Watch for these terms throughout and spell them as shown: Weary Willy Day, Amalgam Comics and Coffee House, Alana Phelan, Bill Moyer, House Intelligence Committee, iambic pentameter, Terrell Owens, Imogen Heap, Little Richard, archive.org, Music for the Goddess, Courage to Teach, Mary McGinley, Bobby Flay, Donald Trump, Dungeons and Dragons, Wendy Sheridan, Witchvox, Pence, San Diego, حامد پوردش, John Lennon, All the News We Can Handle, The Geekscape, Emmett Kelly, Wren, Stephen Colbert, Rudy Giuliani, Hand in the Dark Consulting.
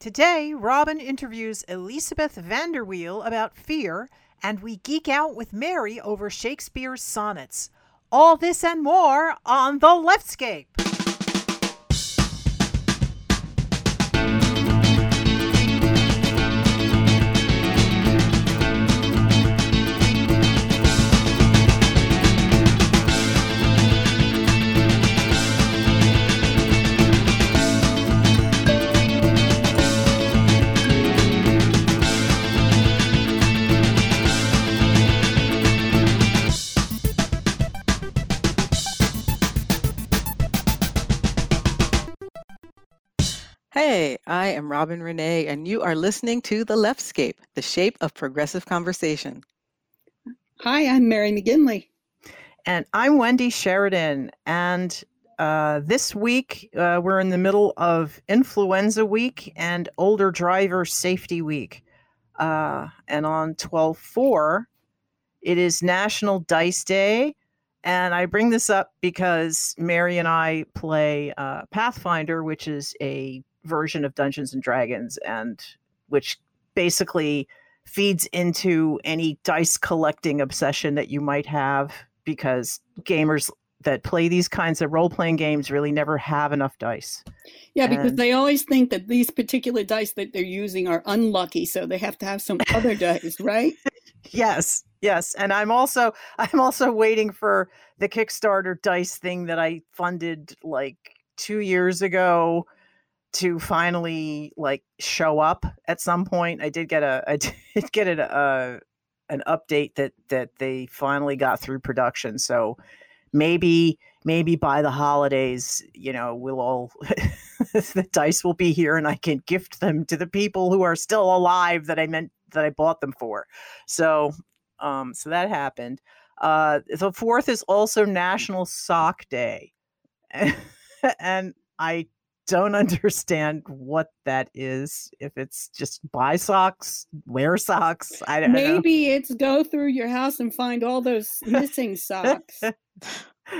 Today, Robin interviews Elisebeth VanderWeil about fear, and we geek out with Mary over Shakespeare's sonnets. All this and more on The Leftscape. Hey, I am Robin Renee, and you are listening to The Leftscape, the shape of progressive conversation. Hi, I'm Mary McGinley. And I'm Wendy Sheridan. And this week, we're in the middle of Influenza Week and Older Driver Safety Week. And on 12/4, it is National Dice Day. And I bring this up because Mary and I play Pathfinder, which is a version of Dungeons and Dragons, and which basically feeds into any dice collecting obsession that you might have, because gamers that play these kinds of role-playing games really never have enough dice. Yeah, because they always think that these particular dice that they're using are unlucky, so they have to have some other dice, right? Yes. And I'm also waiting for the Kickstarter dice thing that I funded like 2 years ago to finally like show up at some point. I did get an update that they finally got through production. So maybe by the holidays, we'll all the dice will be here and I can gift them to the people who are still alive that I bought them for. So that happened. The 4th is also National Sock Day. And I don't understand what that is. If it's just buy socks, wear socks, I don't know. Maybe it's go through your house and find all those missing socks. And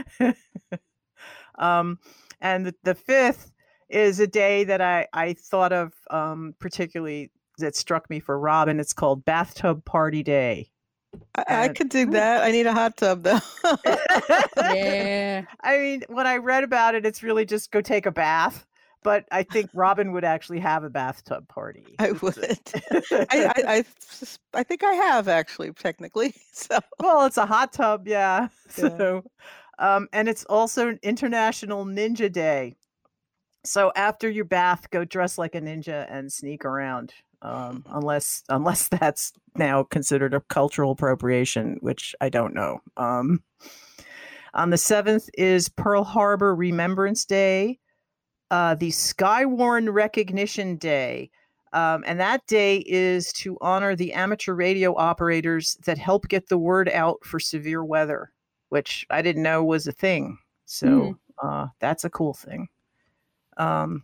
the 5th is a day that I thought of particularly that struck me for Robin. It's called Bathtub Party Day. I could do that. I need a hot tub, though. Yeah. I mean, when I read about it, it's really just go take a bath. But I think Robin would actually have a bathtub party. I would. I think I have, actually, technically. So. Well, it's a hot tub, yeah. So, and it's also International Ninja Day. So after your bath, go dress like a ninja and sneak around. Unless that's now considered a cultural appropriation, which I don't know. On the 7th is Pearl Harbor Remembrance Day, the Skywarn Recognition Day. And that day is to honor the amateur radio operators that help get the word out for severe weather, which I didn't know was a thing. So that's a cool thing. On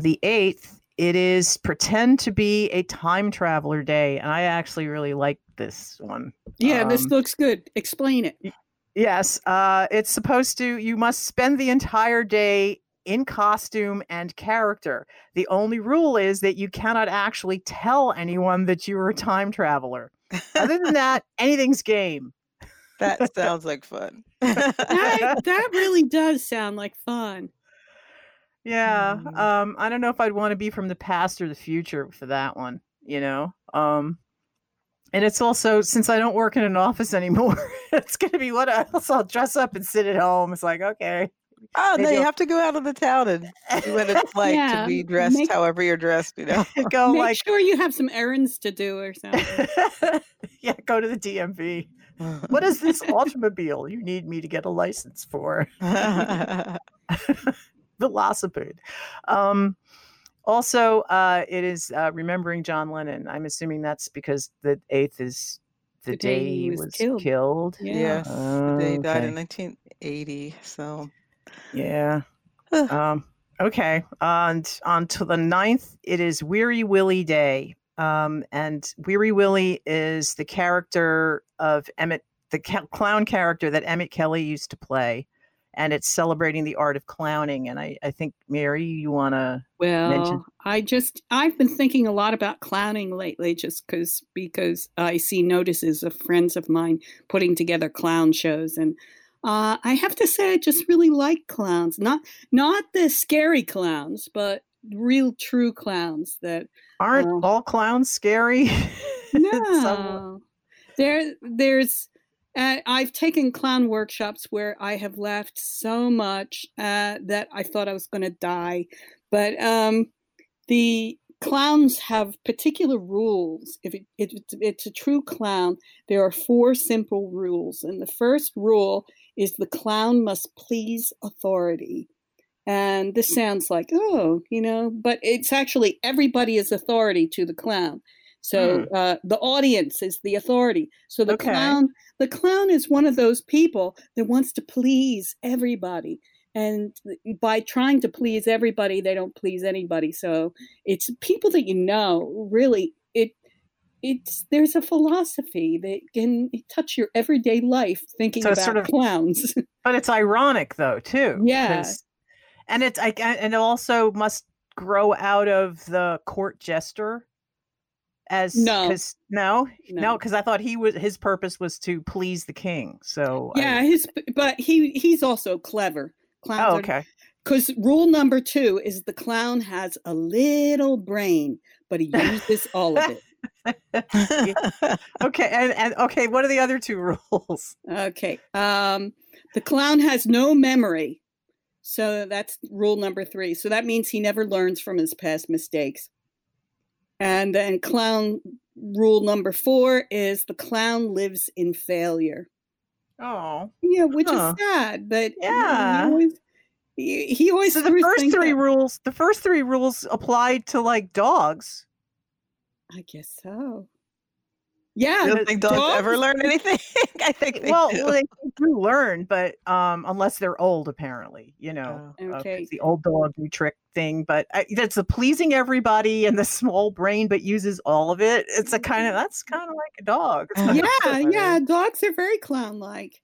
the 8th, it is Pretend to Be a Time Traveler Day. And I actually really like this one. Yeah, this looks good. Explain it. Yes. It's supposed to, you must spend the entire day in costume and character. The only rule is that you cannot actually tell anyone that you are a time traveler. Other than that, anything's game. That sounds like fun. that really does sound like fun. Yeah. I don't know if I'd want to be from the past or the future for that one, and it's also, since I don't work in an office anymore, it's going to be what else I'll dress up and sit at home. It's like, okay. Oh, no, you have to go out of the town and see what it's like to be dressed however you're dressed, Go sure you have some errands to do or something. Yeah, go to the DMV. What is this automobile you need me to get a license for? Velocipede. Also, it is remembering John Lennon. I'm assuming that's because the 8th is the day he was killed. Yeah. Yes, the day he died in 1980. So, yeah. Okay. And on to the 9th, it is Weary Willy Day. And Weary Willy is the character of Emmett, the clown character that Emmett Kelly used to play. and it's celebrating the art of clowning. And I think, Mary, you want to mention? I've been thinking a lot about clowning lately, just because I see notices of friends of mine putting together clown shows. And I have to say, I just really like clowns, not the scary clowns, but real true clowns that aren't all clowns scary. No, there's. I've taken clown workshops where I have laughed so much that I thought I was going to die. But the clowns have particular rules. If it's a true clown, there are 4 simple rules. And the first rule is the clown must please authority. And this sounds like, but it's actually everybody is authority to the clown. So the audience is the authority. So the clown is one of those people that wants to please everybody. And by trying to please everybody, they don't please anybody. So it's people that really. There's a philosophy that can touch your everyday life thinking about sort of clowns. But it's ironic though, too. Yeah. And it also must grow out of the court jester. Because I thought his purpose was to please the king. So he's also clever. Clowns. Oh, okay. Because rule number 2 is the clown has a little brain, but he uses all of it. Okay, and what are the other 2 rules? Okay, the clown has no memory, so that's rule number 3. So that means he never learns from his past mistakes. And then clown rule number 4 is the clown lives in failure. Oh, yeah, which is sad, but yeah, he always. So the first 3 rules applied to like dogs. I guess so. Yeah, I don't think dogs ever learn anything. I think they do learn, but unless they're old, apparently, the old dog trick thing. But that's the pleasing everybody and the small brain, but uses all of it. It's that's kind of like a dog. Yeah, dogs are very clown-like.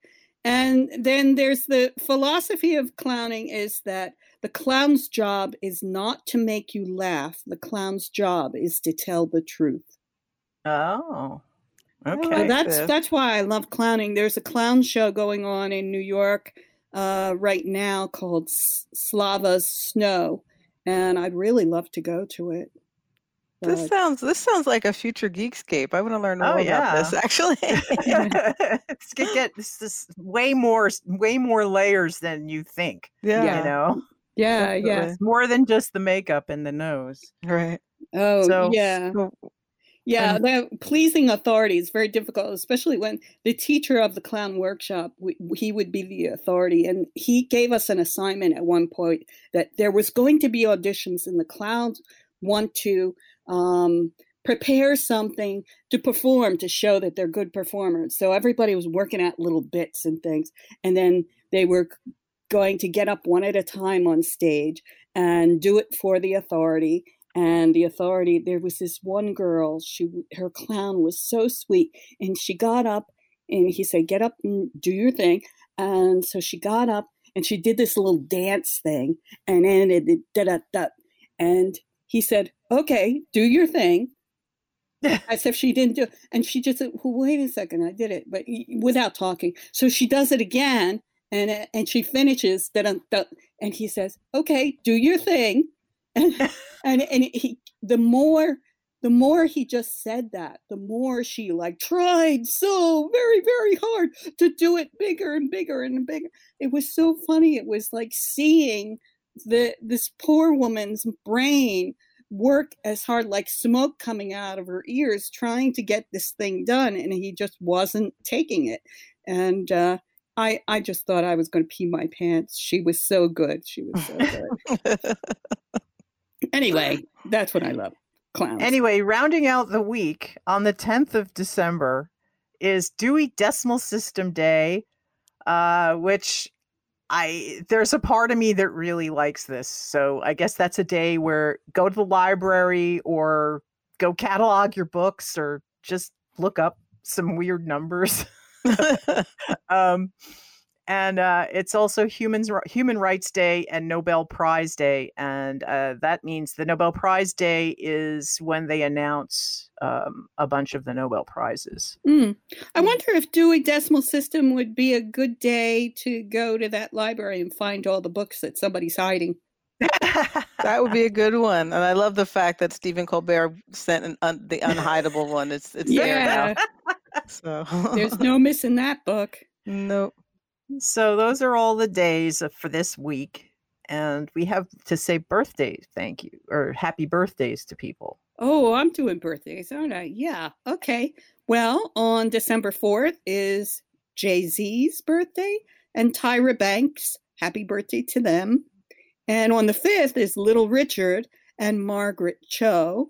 And then there's the philosophy of clowning is that the clown's job is not to make you laugh. The clown's job is to tell the truth. Oh. Okay. Well, that's why I love clowning. There's a clown show going on in New York right now called Slava's Snow, and I'd really love to go to it. But... This sounds like a future Geekscape. I want to learn more about this. Actually, it's gonna get this way more layers than you think. It's more than just the makeup and the nose. Right. Oh, so, yeah. Yeah, that pleasing authority is very difficult, especially when the teacher of the clown workshop, he would be the authority. And he gave us an assignment at one point that there was going to be auditions and the clowns want to prepare something to perform to show that they're good performers. So everybody was working out little bits and things. And then they were going to get up one at a time on stage and do it for the authority. And the authority, there was this one girl, her clown was so sweet. And she got up and he said, get up and do your thing. And so she got up and she did this little dance thing and ended it. And he said, okay, do your thing. As if she didn't do it. And she just said, well, wait a second, I did it, but without talking. So she does it again and she finishes. And he says, okay, do your thing. And he, the more he just said that, the more she tried so very, very hard to do it bigger and bigger and bigger. It was so funny. It was like seeing this poor woman's brain work as hard, like smoke coming out of her ears, trying to get this thing done. And he just wasn't taking it. And, I just thought I was going to pee my pants. She was so good. Anyway, that's what I love. Clowns. Anyway, rounding out the week on the 10th of December is Dewey Decimal System Day, which there's a part of me that really likes this. So I guess that's a day where go to the library or go catalog your books or just look up some weird numbers. And it's also Human Rights Day and Nobel Prize Day. And that means the Nobel Prize Day is when they announce a bunch of the Nobel Prizes. Mm. I wonder if Dewey Decimal System would be a good day to go to that library and find all the books that somebody's hiding. That would be a good one. And I love the fact that Stephen Colbert sent the unhideable one. It's there now. So. There's no missing that book. Nope. So those are all the days for this week, and we have to say birthdays, thank you, or happy birthdays to people. Oh, I'm doing birthdays, aren't I? Yeah, okay. Well, on December 4th is Jay-Z's birthday, and Tyra Banks, happy birthday to them. And on the 5th is Little Richard and Margaret Cho.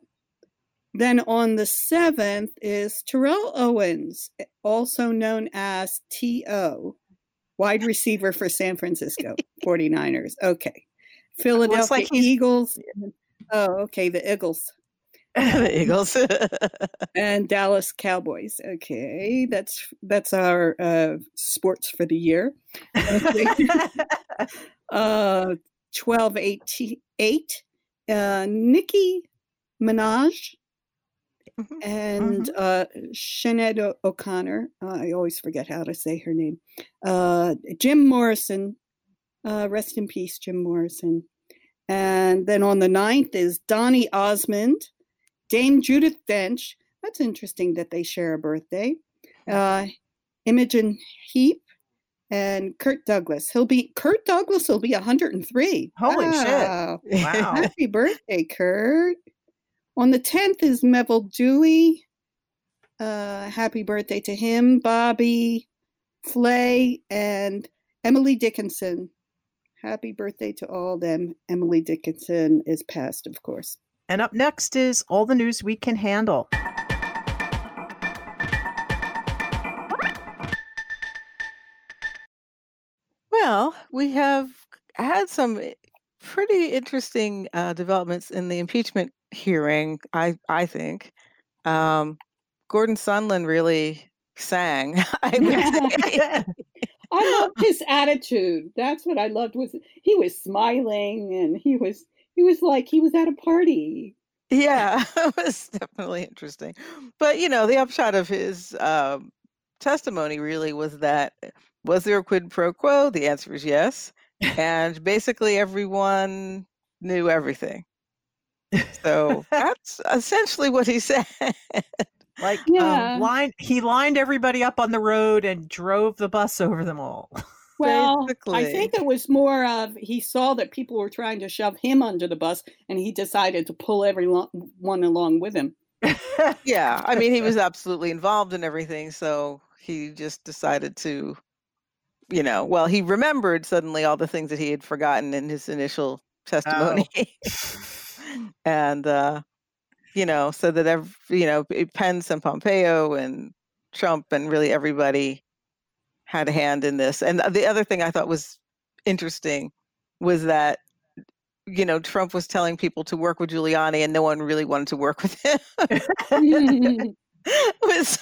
Then on the 7th is Terrell Owens, also known as T.O., wide receiver for San Francisco 49ers. Okay. Philadelphia Eagles. Oh, okay. The Eagles. The Eagles. And Dallas Cowboys. Okay. That's our sports for the year. 1288. Nicki Minaj. And Sinead O'Connor, I always forget how to say her name, Jim Morrison, rest in peace, Jim Morrison. And then on the 9th is Donny Osmond, Dame Judith Dench. That's interesting that they share a birthday. Imogen Heap and Kirk Douglas. Kirk Douglas will be 103. Holy shit. Wow. Happy birthday, Kirk. On the 10th is Melville Dewey. Happy birthday to him, Bobby Flay, and Emily Dickinson. Happy birthday to all of them. Emily Dickinson is passed, of course. And up next is all the news we can handle. Well, we have had some pretty interesting developments in the impeachment hearing, I think. Gordon Sondland really sang. I loved his attitude. That's what I loved, was he was smiling and he was like he was at a party. Yeah, it was definitely interesting. But you know, the upshot of his testimony really was that, was there a quid pro quo? The answer is yes. And basically everyone knew everything. So that's essentially what he said. Like, yeah. He lined everybody up on the road and drove the bus over them all. Well, basically. I think it was more of, he saw that people were trying to shove him under the bus, and he decided to pull everyone along with him. Yeah, I mean, he was absolutely involved in everything, so he just decided to, you know, well, he remembered suddenly all the things that he had forgotten in his initial testimony. Oh. And, you know, so that, Pence and Pompeo and Trump and really everybody had a hand in this. And the other thing I thought was interesting was that, you know, Trump was telling people to work with Giuliani and no one really wanted to work with him. It was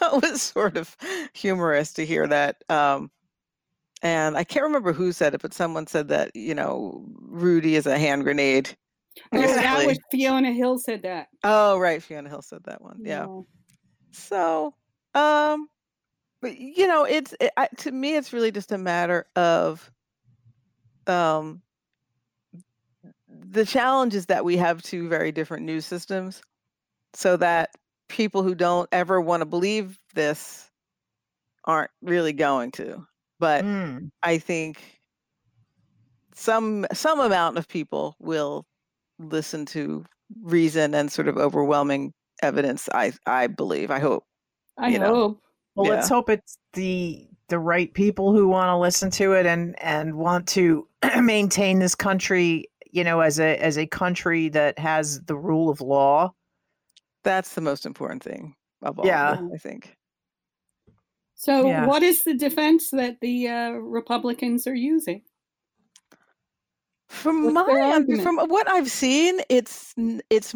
sort of humorous to hear that. And I can't remember who said it, but someone said that, you know, Rudy is a hand grenade. Oh, that was Fiona Hill said that. Oh, right. Fiona Hill said that one. Yeah. So, but, you know, to me, it's really just a matter of the challenges that we have two very different news systems, so that people who don't ever want to believe this aren't really going to. But I think some amount of people will listen to reason and sort of overwhelming evidence. I believe. I hope. I hope. Well, let's hope it's the right people who want to listen to it and want to maintain this country, you know, as a country that has the rule of law. That's the most important thing of all. Yeah, I think. So, What is the defense that the Republicans are using? From what I've seen, it's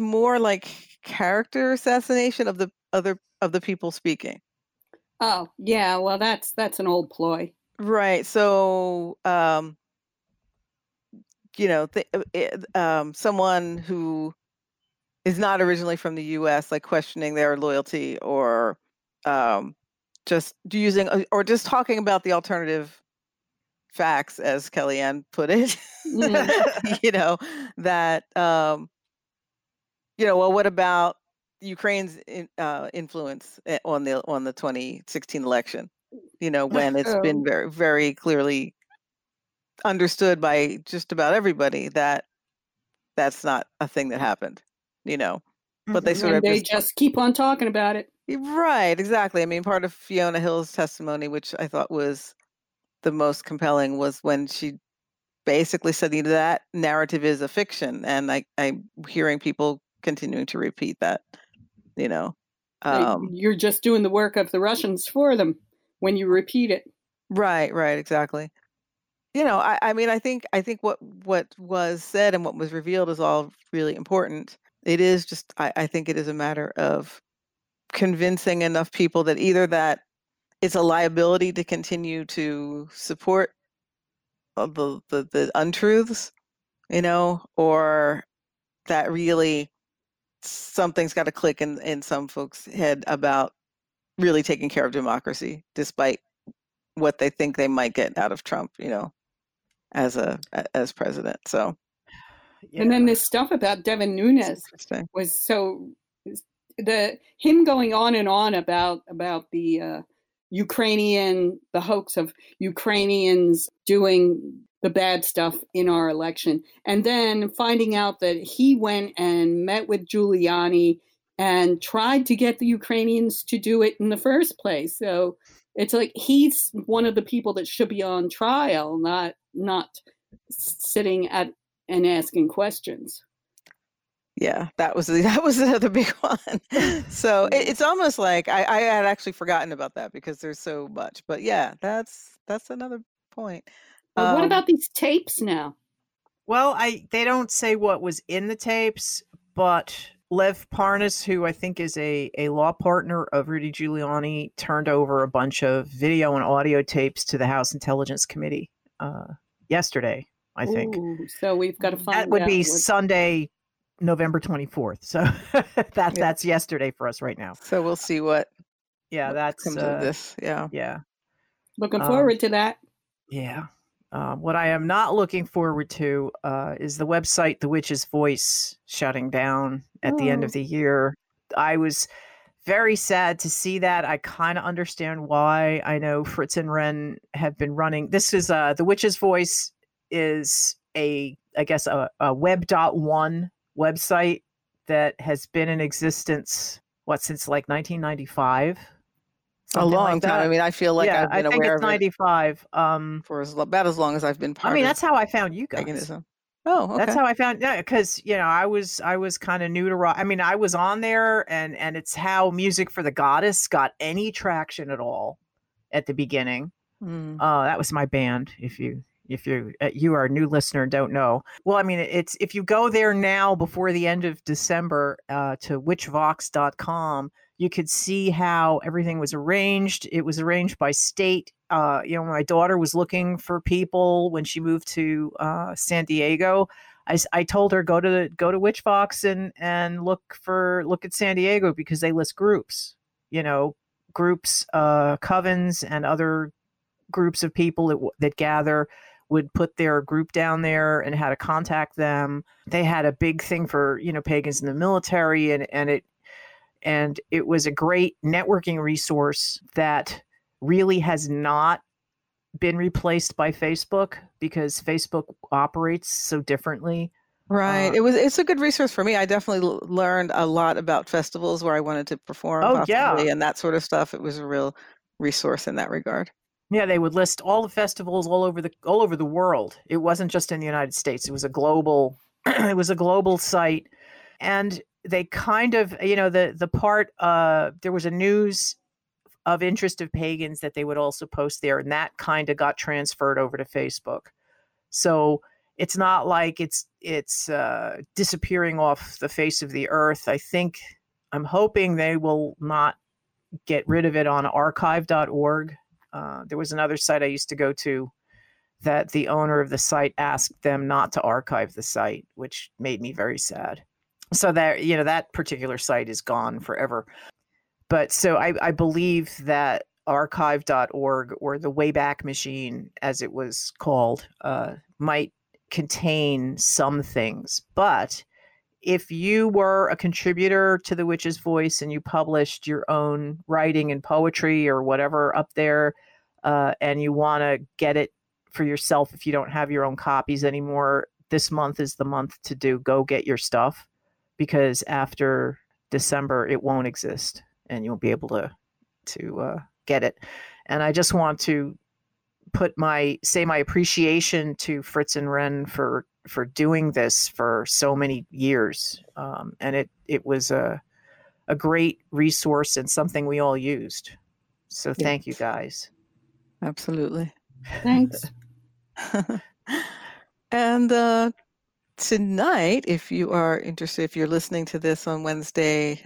more like character assassination of the people speaking. Oh yeah, well that's an old ploy, Right. So, someone who is not originally from the U.S., like questioning their loyalty or just using or just talking about the alternative facts, as Kellyanne put it, well, what about Ukraine's influence on the 2016 election? When it's been very, very clearly understood by just about everybody that that's not a thing that happened, but they just keep on talking about it. Right. Exactly. I mean, part of Fiona Hill's testimony, which I thought was the most compelling, was when she basically said, that narrative is a fiction. And I'm hearing people continuing to repeat that, you're just doing the work of the Russians for them when you repeat it. Right. Exactly. I think what was said and what was revealed is all really important. It is just, I think it is a matter of convincing enough people that either that it's a liability to continue to support the untruths, or that really something's got to click in some folks' head about really taking care of democracy, despite what they think they might get out of Trump, as president. So, yeah. And then this stuff about Devin Nunes was so, him going on and on about the the hoax of Ukrainians doing the bad stuff in our election. And then finding out that he went and met with Giuliani and tried to get the Ukrainians to do it in the first place. So it's like, he's one of the people that should be on trial, not sitting at and asking questions. Yeah, that was the other big one. So it's almost like I had actually forgotten about that because there's so much. But yeah, that's another point. Well, what about these tapes now? Well, they don't say what was in the tapes, but Lev Parnas, who I think is a law partner of Rudy Giuliani, turned over a bunch of video and audio tapes to the House Intelligence Committee yesterday, I think. Ooh, so we've got to find out. That would be Sunday, November 24th. So that's yesterday for us right now. So we'll see what. Yeah, that's comes of this. Yeah. Yeah. Looking forward to that. Yeah. What I am not looking forward to is the website, The Witches' Voice, shutting down at the end of the year. I was very sad to see that. I kind of understand why. I know Fritz and Wren have been running. This is The Witches' Voice is a Web.1 website that has been in existence, since like 1995? A long time. I mean, I feel like I've been aware of it. I think it's 95. About as long as I've been part of it. I mean, that's how I found you guys. Mechanism. Oh, okay. That's how I found, because, I was kind of new to rock. I mean, I was on there and it's how Music for the Goddess got any traction at all at the beginning. That was my band. If you are a new listener and don't know. Well, I mean, it's, if you go there now before the end of December to witchvox.com, you could see how everything was arranged. It was arranged by state. My daughter was looking for people when she moved to San Diego. I told her go to Witchbox and look at San Diego because they list groups, covens and other groups of people that gather would put their group down there and how to contact them. They had a big thing for, pagans in the military and it was a great networking resource that really has not been replaced by Facebook because Facebook operates so differently. Right. It's a good resource for me. I definitely learned a lot about festivals where I wanted to perform and that sort of stuff. It was a real resource in that regard. Yeah, they would list all the festivals all over the world. It wasn't just in the United States. It was a global site. And they kind of, the part, there was a news of interest of pagans that they would also post there. And that kind of got transferred over to Facebook. So it's not like it's disappearing off the face of the earth. I'm hoping they will not get rid of it on archive.org. There was another site I used to go to that the owner of the site asked them not to archive the site, which made me very sad. So that, you know, that particular site is gone forever. But so I believe that archive.org, or the Wayback Machine, as it was called, might contain some things. But if you were a contributor to The Witch's Voice and you published your own writing and poetry or whatever up there, and you want to get it for yourself, if you don't have your own copies anymore, this month is the month to do. Go get your stuff, because after December, it won't exist and you'll be able to get it. And I just want to put my appreciation to Fritz and Wren for doing this for so many years. And it was a great resource and something we all used. So thank you guys. Absolutely. Thanks. And tonight, if you are interested, if you're listening to this on Wednesday,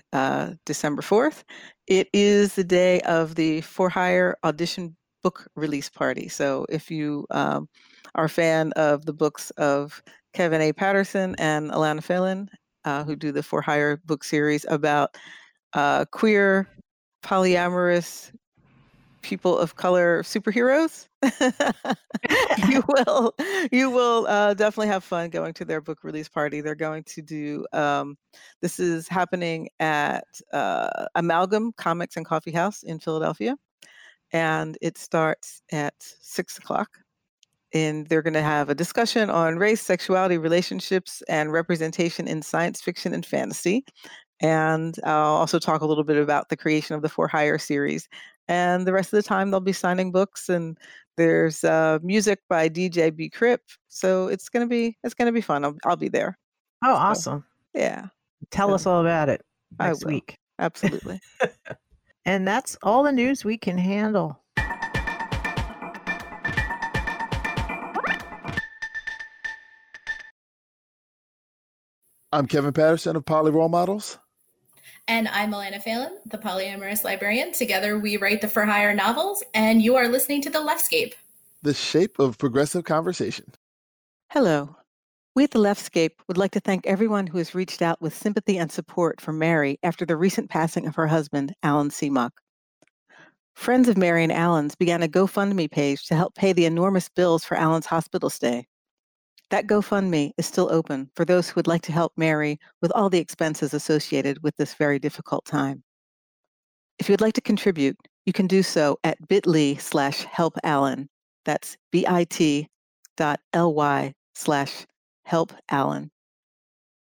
December 4th, it is the day of the For Hire audition book release party. So if you are a fan of the books of Kevin A. Patterson and Alana Phelan, who do the For Hire book series about queer, polyamorous, people of color superheroes, you will definitely have fun going to their book release party. They're going to do, this is happening at Amalgam Comics and Coffee House in Philadelphia, and it starts at 6:00. And they're going to have a discussion on race, sexuality, relationships, and representation in science fiction and fantasy. And I'll also talk a little bit about the creation of the For Hire series. And the rest of the time, they'll be signing books, and there's music by DJ B. Crip. So it's gonna be fun. I'll be there. Oh, awesome! So, yeah, tell us all about it next week. Absolutely. And that's all the news we can handle. I'm Kevin Patterson of Poly Role Models. And I'm Alana Phelan, the polyamorous librarian. Together we write the For Hire novels, and you are listening to The Leftscape, the shape of progressive conversation. Hello. We at The Leftscape would like to thank everyone who has reached out with sympathy and support for Mary after the recent passing of her husband, Alan Seamock. Friends of Mary and Alan's began a GoFundMe page to help pay the enormous bills for Alan's hospital stay. That GoFundMe is still open for those who would like to help Mary with all the expenses associated with this very difficult time. If you would like to contribute, you can do so at bit.ly/helpalan. That's bit.ly/helpalan.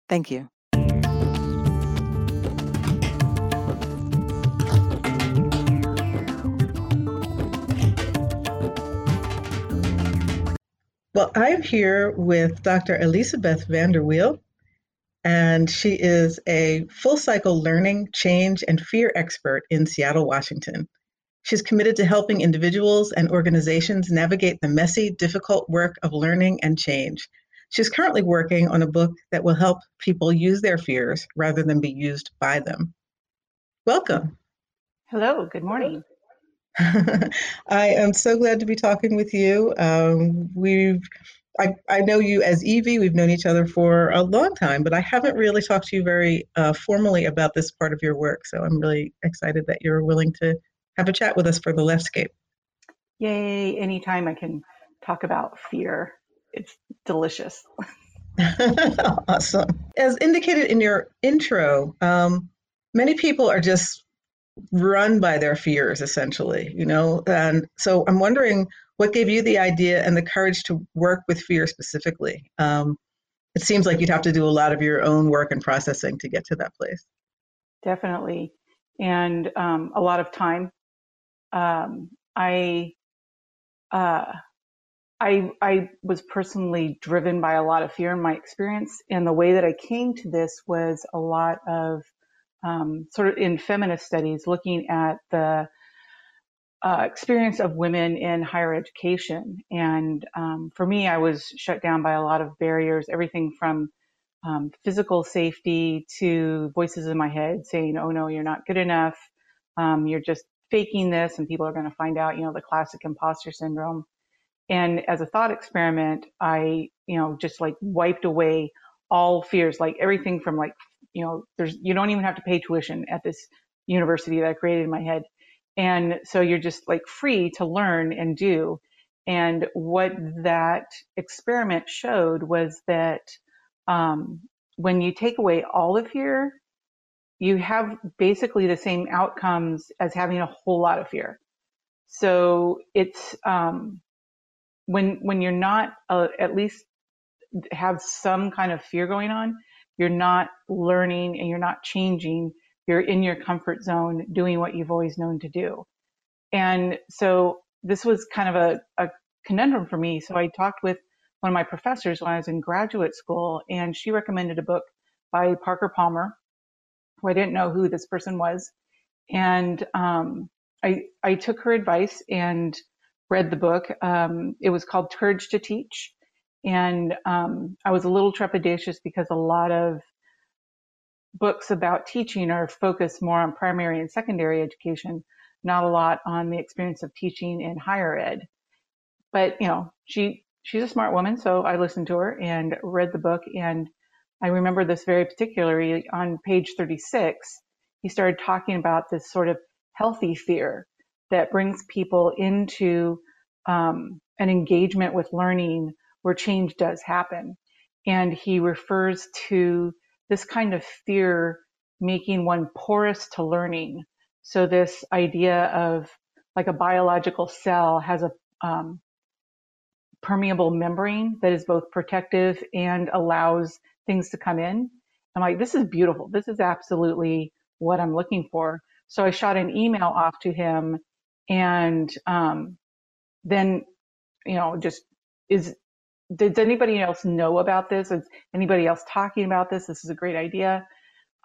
Thank you. Well, I'm here with Dr. Elisebeth VanderWeil, and she is a full-cycle learning, change, and fear expert in Seattle, Washington. She's committed to helping individuals and organizations navigate the messy, difficult work of learning and change. She's currently working on a book that will help people use their fears rather than be used by them. Welcome. Hello, good morning. I am so glad to be talking with you. I know you as Evie. We've known each other for a long time, but I haven't really talked to you very formally about this part of your work. So I'm really excited that you're willing to have a chat with us for The Leftscape. Yay, anytime I can talk about fear. It's delicious. Awesome. As indicated in your intro, many people are just run by their fears, essentially, you know, and so I'm wondering what gave you the idea and the courage to work with fear specifically. It seems like you'd have to do a lot of your own work and processing to get to that place. Definitely. And a lot of time. I was personally driven by a lot of fear in my experience, and the way that I came to this was a lot of sort of in feminist studies, looking at the experience of women in higher education. And for me, I was shut down by a lot of barriers, everything from physical safety to voices in my head saying, oh, no, you're not good enough. You're just faking this and people are going to find out, you know, the classic imposter syndrome. And as a thought experiment, I, you know, just like wiped away all fears, like everything from like, you know, there's, you don't even have to pay tuition at this university that I created in my head. And so you're just like free to learn and do. And what that experiment showed was that when you take away all of fear, you have basically the same outcomes as having a whole lot of fear. So it's when you're not at least have some kind of fear going on, you're not learning and you're not changing. You're in your comfort zone doing what you've always known to do. And so this was kind of a conundrum for me. So I talked with one of my professors when I was in graduate school, and she recommended a book by Parker Palmer, who I didn't know who this person was. And I took her advice and read the book. It was called Courage to Teach. And I was a little trepidatious because a lot of books about teaching are focused more on primary and secondary education, not a lot on the experience of teaching in higher ed. But, you know, she's a smart woman, so I listened to her and read the book. And I remember this very particularly. On page 36, he started talking about this sort of healthy fear that brings people into an engagement with learning where change does happen. And he refers to this kind of fear making one porous to learning. So this idea of like a biological cell has a permeable membrane that is both protective and allows things to come in. I'm like, this is beautiful. This is absolutely what I'm looking for. So I shot an email off to him, and then, you know, just does anybody else know about this? Is anybody else talking about this? This is a great idea.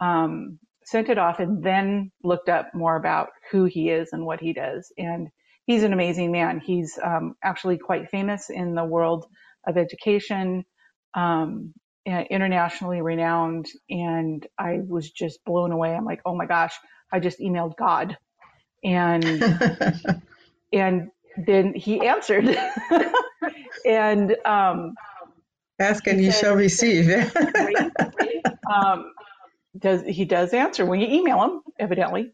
Sent it off and then looked up more about who he is and what he does. And he's an amazing man. He's actually quite famous in the world of education, internationally renowned. And I was just blown away. I'm like, oh my gosh, I just emailed God. And and then he answered. And ask and you shall receive. He does answer when you email him, evidently.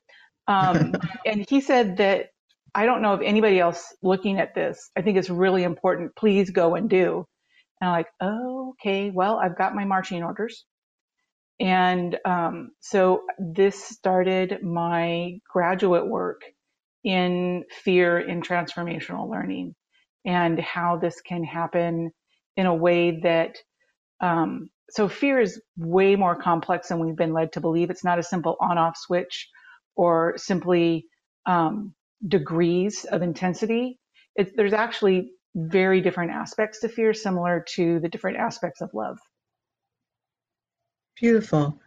And he said that, I don't know of anybody else looking at this. I think it's really important. Please go and do. And I'm like, oh, okay, well, I've got my marching orders. And so this started my graduate work in fear in transformational learning and how this can happen in a way that so fear is way more complex than we've been led to believe. It's not a simple on-off switch or simply degrees of intensity. There's actually very different aspects to fear, similar to the different aspects of love. Beautiful.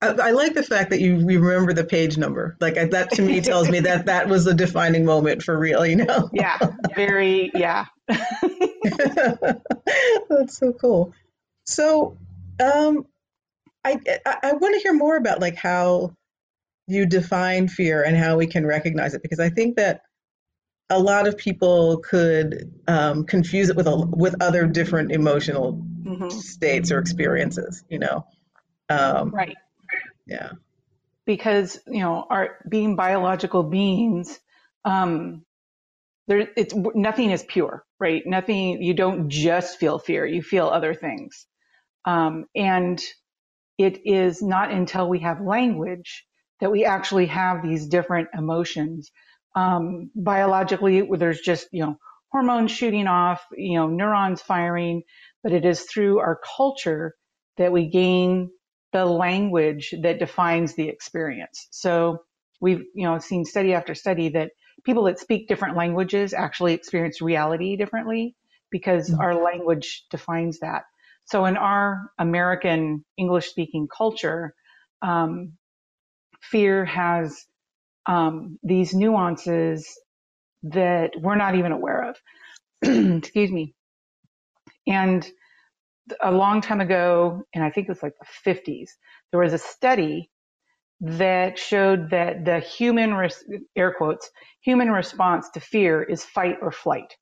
I like the fact that you remember the page number. Like that to me tells me that that was the defining moment for real, you know? Yeah, very, yeah. That's so cool. So I want to hear more about like how you define fear and how we can recognize it, because I think that a lot of people could confuse it with other different emotional states or experiences, you know? Right. Yeah. Because, you know, being biological beings, nothing is pure, right? Nothing, you don't just feel fear, you feel other things. And it is not until we have language that we actually have these different emotions. Biologically, there's just, you know, hormones shooting off, you know, neurons firing, but it is through our culture that we gain the language that defines the experience. So we've, you know, seen study after study that people that speak different languages actually experience reality differently because our language defines that. So in our American English-speaking culture, fear has these nuances that we're not even aware of. Excuse me. And a long time ago, and I think it was like the 50s, there was a study that showed that the human, air quotes, human response to fear is fight or flight.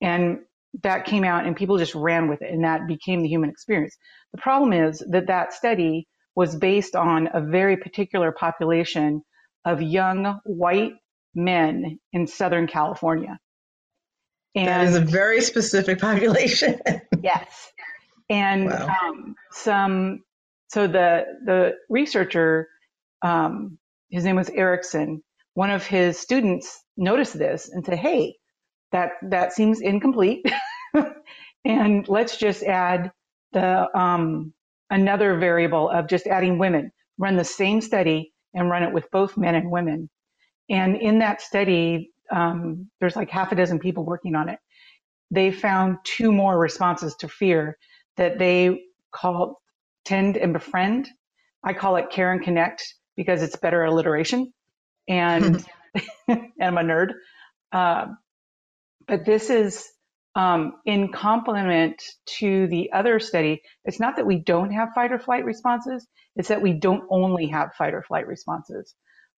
And that came out and people just ran with it, and that became the human experience. The problem is that that study was based on a very particular population of young white men in Southern California. And that is a very specific population. Yes. And wow. So the researcher, his name was Erickson, one of his students noticed this and said, hey, that seems incomplete. And let's just add the another variable of just adding women, run the same study and run it with both men and women. And in that study, there's like half a dozen people working on it. They found two more responses to fear that they call tend and befriend. I call it care and connect because it's better alliteration. And, and I'm a nerd. But this is in complement to the other study. It's not that we don't have fight or flight responses. It's that we don't only have fight or flight responses.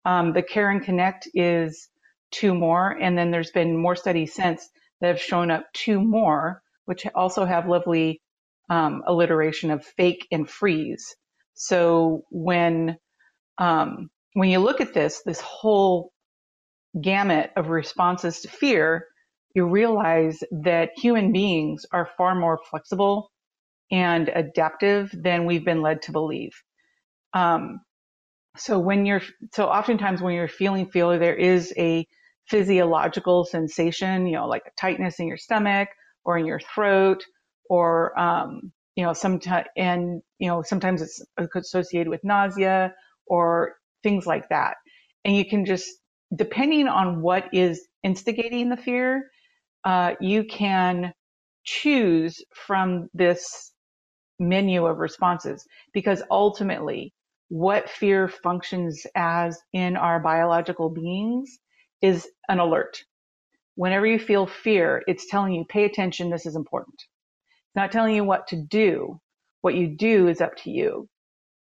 The care and connect is two more. And then there's been more studies since that have shown up two more, which also have lovely alliteration of fake and freeze. So when you look at this whole gamut of responses to fear, you realize that human beings are far more flexible and adaptive than we've been led to believe. So oftentimes when you're feeling fear, there is a physiological sensation, you know, like a tightness in your stomach or in your throat, or sometimes it's associated with nausea or things like that. And you can just, depending on what is instigating the fear, you can choose from this menu of responses, because ultimately what fear functions as in our biological beings is an alert. Whenever you feel fear, it's telling you, pay attention, this is important. It's not telling you what to do. What you do is up to you.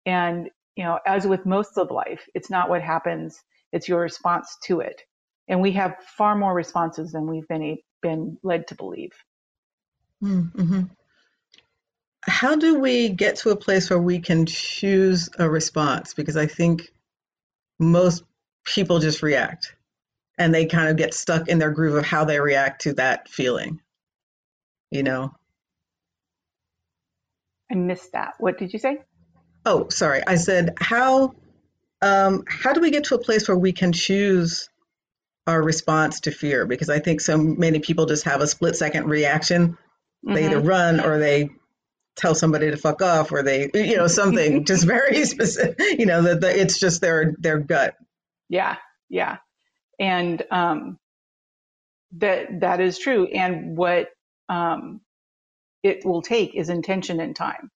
And, you know, as with most of life, it's not what happens, it's your response to it. And we have far more responses than we've been led to believe. Mm-hmm. How do we get to a place where we can choose a response? Because I think most people just react and they kind of get stuck in their groove of how they react to that feeling, you know? I missed that. What did you say? Oh, sorry. I said, how do we get to a place where we can choose our response to fear? Because I think so many people just have a split second reaction. They either run or they tell somebody to fuck off, or they, you know, something just very specific, you know, that it's just their gut. Yeah. Yeah. And, that is true. And what, it will take is intention and time.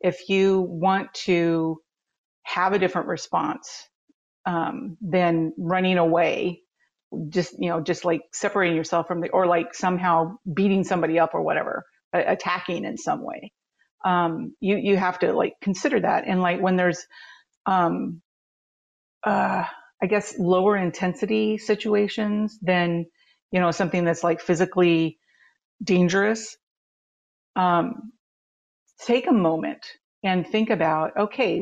If you want to have a different response, than running away, just like separating yourself from or like somehow beating somebody up or whatever, attacking in some way. You have to like consider that. And like when there's, I guess lower intensity situations than, you know, something that's like physically dangerous, take a moment and think about, okay,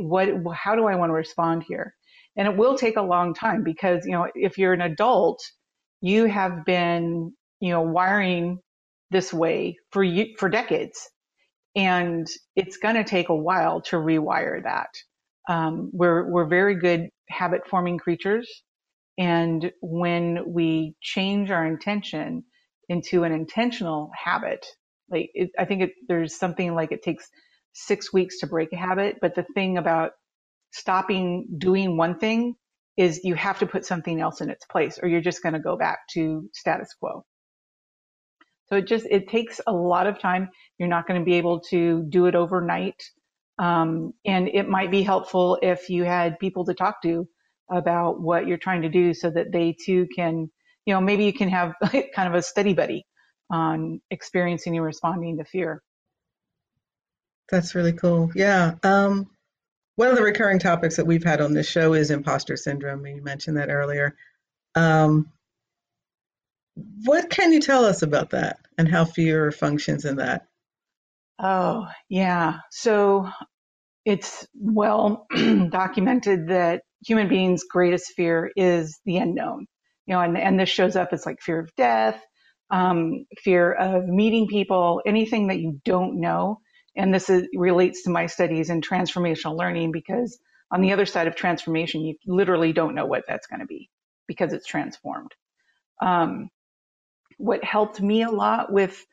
how do I want to respond here? And it will take a long time because, you know, if you're an adult, you have been, you know, wiring this way for decades. And it's going to take a while to rewire that. We're very good habit forming creatures. And when we change our intention into an intentional habit, like there's something like it takes 6 weeks to break a habit. But the thing about stopping doing one thing is you have to put something else in its place, or you're just going to go back to status quo. So it takes a lot of time. You're not going to be able to do it overnight. And it might be helpful if you had people to talk to about what you're trying to do so that they too can, you know, maybe you can have kind of a study buddy on experiencing and responding to fear. That's really cool. Yeah. One of the recurring topics that we've had on this show is imposter syndrome, and you mentioned that earlier. What can you tell us about that and how fear functions in that? Oh, yeah. So it's well documented that human beings' greatest fear is the unknown. You know, and this shows up as like fear of death, fear of meeting people, anything that you don't know. And this relates to my studies in transformational learning, because on the other side of transformation, you literally don't know what that's going to be because it's transformed. What helped me a lot with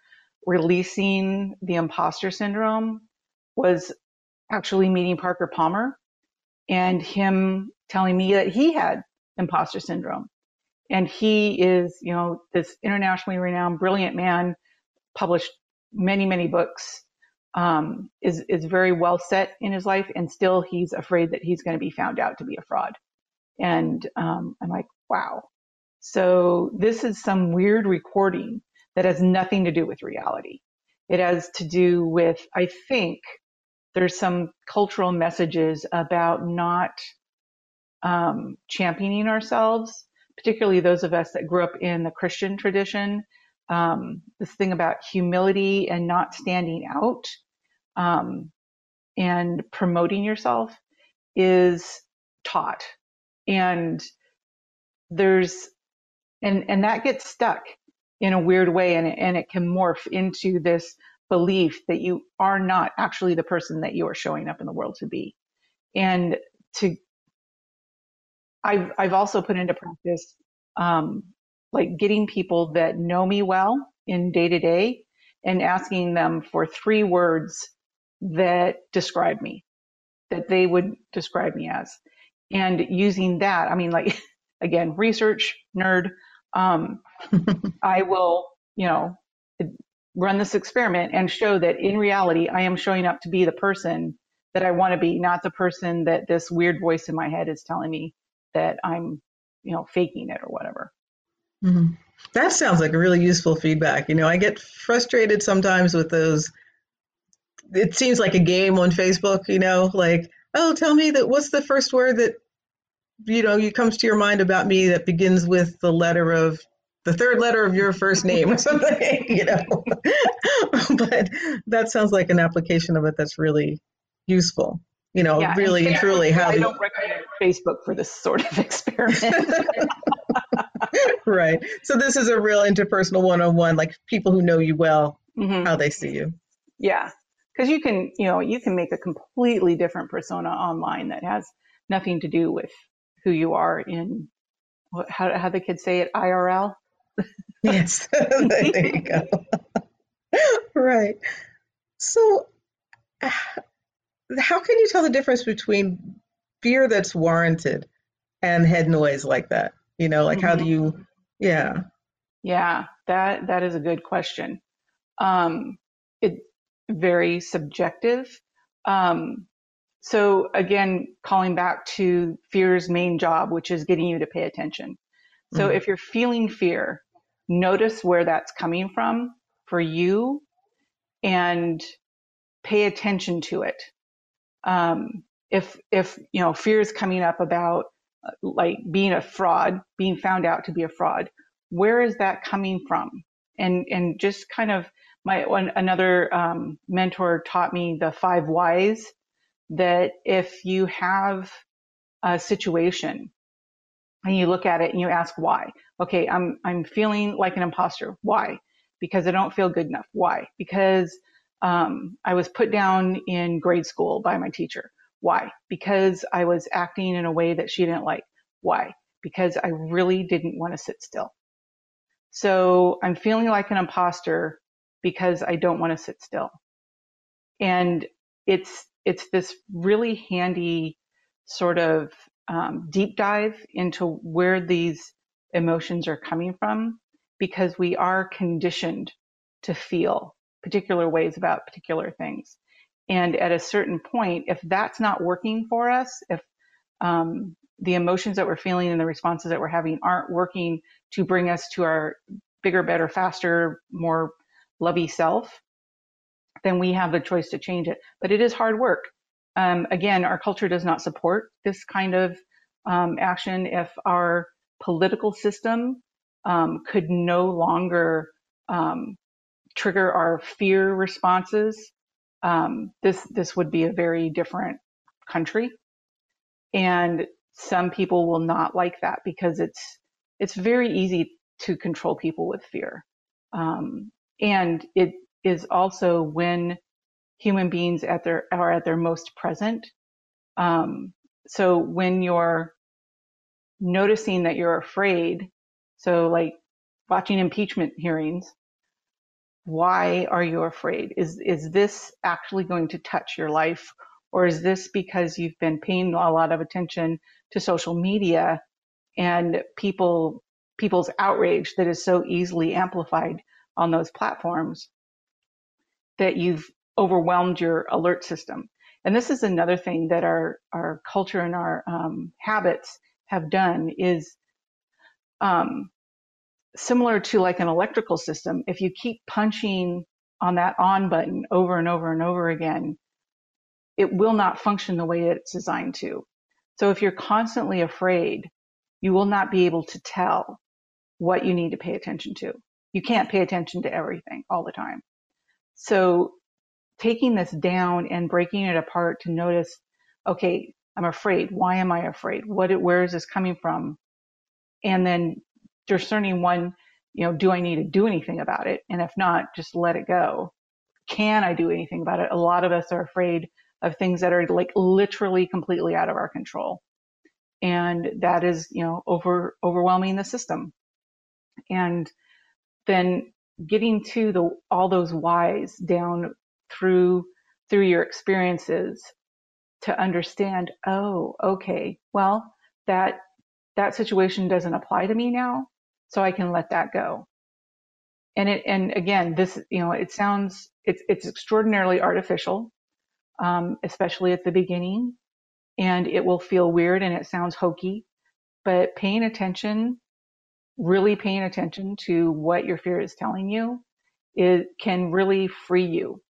releasing the imposter syndrome was actually meeting Parker Palmer and him telling me that he had imposter syndrome. And he is, you know, this internationally renowned, brilliant man, published many, many books, is very well set in his life, and still he's afraid that he's going to be found out to be a fraud. And I'm like, wow. So this is some weird recording that has nothing to do with reality. It has to do with, I think, there's some cultural messages about not championing ourselves, particularly those of us that grew up in the Christian tradition, this thing about humility and not standing out and promoting yourself is taught. And there's, and that gets stuck in a weird way, and it can morph into this belief that you are not actually the person that you are showing up in the world to be. And to I've also put into practice, like getting people that know me well in day to day and asking them for 3 words that describe me, that they would describe me as, and using that, I mean, like, again, research nerd, I will, you know, run this experiment and show that in reality, I am showing up to be the person that I want to be, not the person that this weird voice in my head is telling me that I'm, you know, faking it or whatever. Mm-hmm. That sounds like really useful feedback. You know, I get frustrated sometimes with those. It seems like a game on Facebook, you know, like, oh, tell me that, what's the first word that, you know, you comes to your mind about me that begins with the letter of, the third letter of your first name or something, you know. But that sounds like an application of it that's really useful. You know, yeah, really and truly how I don't recommend Facebook for this sort of experiment. Right. So this is a real interpersonal one-on-one, like people who know you well, mm-hmm. how they see you. Yeah. Because you can, you know, you can make a completely different persona online that has nothing to do with who you are in, how the kids say it, IRL. Yes. There you go. Right. So how can you tell the difference between fear that's warranted and head noise like that? You know, like, mm-hmm. how do you, yeah. Yeah, that is a good question. It's very subjective. So again, calling back to fear's main job, which is getting you to pay attention. So mm-hmm. if you're feeling fear, notice where that's coming from for you and pay attention to it. If you know, fear is coming up about like being a fraud, being found out to be a fraud, where is that coming from? And just kind of another mentor taught me the 5 whys, that if you have a situation and you look at it and you ask why, okay, I'm feeling like an imposter. Why? Because I don't feel good enough. Why? Because I was put down in grade school by my teacher. Why? Because I was acting in a way that she didn't like. Why? Because I really didn't want to sit still. So I'm feeling like an imposter because I don't want to sit still. And it's this really handy sort of deep dive into where these emotions are coming from, because we are conditioned to feel particular ways about particular things. And at a certain point, if that's not working for us, if the emotions that we're feeling and the responses that we're having aren't working to bring us to our bigger, better, faster, more lovey self, then we have the choice to change it. But it is hard work. Again, our culture does not support this kind of action. If our political system could no longer trigger our fear responses, this would be a very different country. And some people will not like that, because it's very easy to control people with fear. And it is also when human beings are at their most present. So when you're noticing that you're afraid, so like watching impeachment hearings, why are you afraid? Is this actually going to touch your life? Or is this because you've been paying a lot of attention to social media and people's outrage that is so easily amplified on those platforms that you've overwhelmed your alert system? And this is another thing that our culture and our habits have done is similar to like an electrical system. If you keep punching on that on button over and over and over again, it will not function the way it's designed to. So if you're constantly afraid, you will not be able to tell what you need to pay attention to. You can't pay attention to everything all the time. So taking this down and breaking it apart to notice, okay, I'm afraid. Why am I afraid? Where is this coming from? And then discerning one, do I need to do anything about it? And if not, just let it go. Can I do anything about it? A lot of us are afraid of things that are like literally completely out of our control. And that is, overwhelming the system. And then getting to all those whys down through your experiences to understand, oh, okay, well, that situation doesn't apply to me now, so I can let that go. And again, this, it sounds, it's extraordinarily artificial, especially at the beginning, and it will feel weird and it sounds hokey, but really paying attention to what your fear is telling you, it can really free you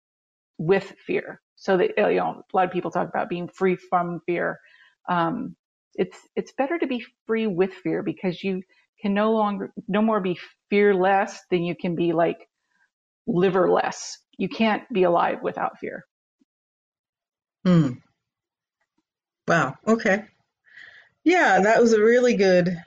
with fear. So that, a lot of people talk about being free from fear. It's better to be free with fear, because you can no more be fearless than you can be like liverless. You can't be alive without fear. Hmm. Wow. Okay. Yeah, that was a really good.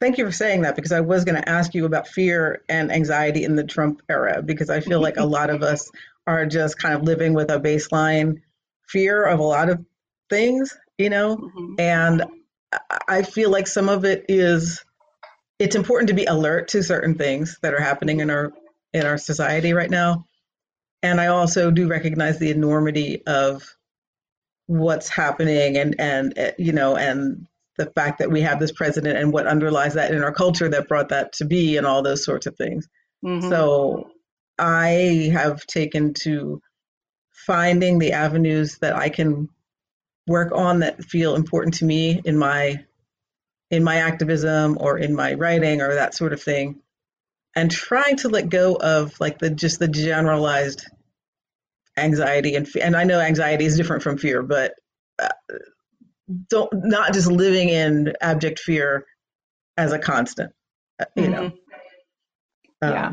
Thank you for saying that, because I was going to ask you about fear and anxiety in the Trump era, because I feel like a lot of us are just kind of living with a baseline fear of a lot of things, mm-hmm. And I feel like some of it is, it's important to be alert to certain things that are happening in our society right now. And I also do recognize the enormity of what's happening and the fact that we have this president and what underlies that in our culture that brought that to be and all those sorts of things. Mm-hmm. So I have taken to finding the avenues that I can work on that feel important to me in my activism or in my writing or that sort of thing, and trying to let go of like the generalized anxiety and I know anxiety is different from fear, but not just living in abject fear as a constant, mm-hmm. Yeah.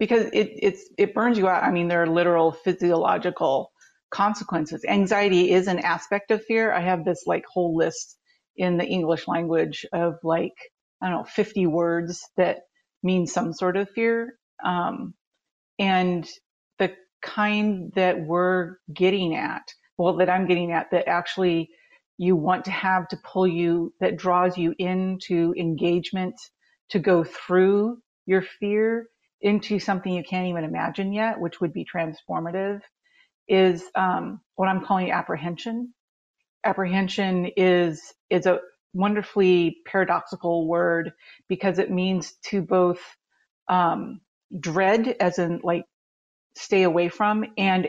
Because it burns you out. I mean, there are literal physiological consequences. Anxiety is an aspect of fear. I have this like whole list in the English language of like, I don't know, 50 words that mean some sort of fear. And the kind that we're getting at, well, that I'm getting at, that actually you want to have to pull you, that draws you into engagement to go through your fear into something you can't even imagine yet, which would be transformative, is what I'm calling apprehension. Apprehension is a wonderfully paradoxical word, because it means to both dread, as in like stay away from, and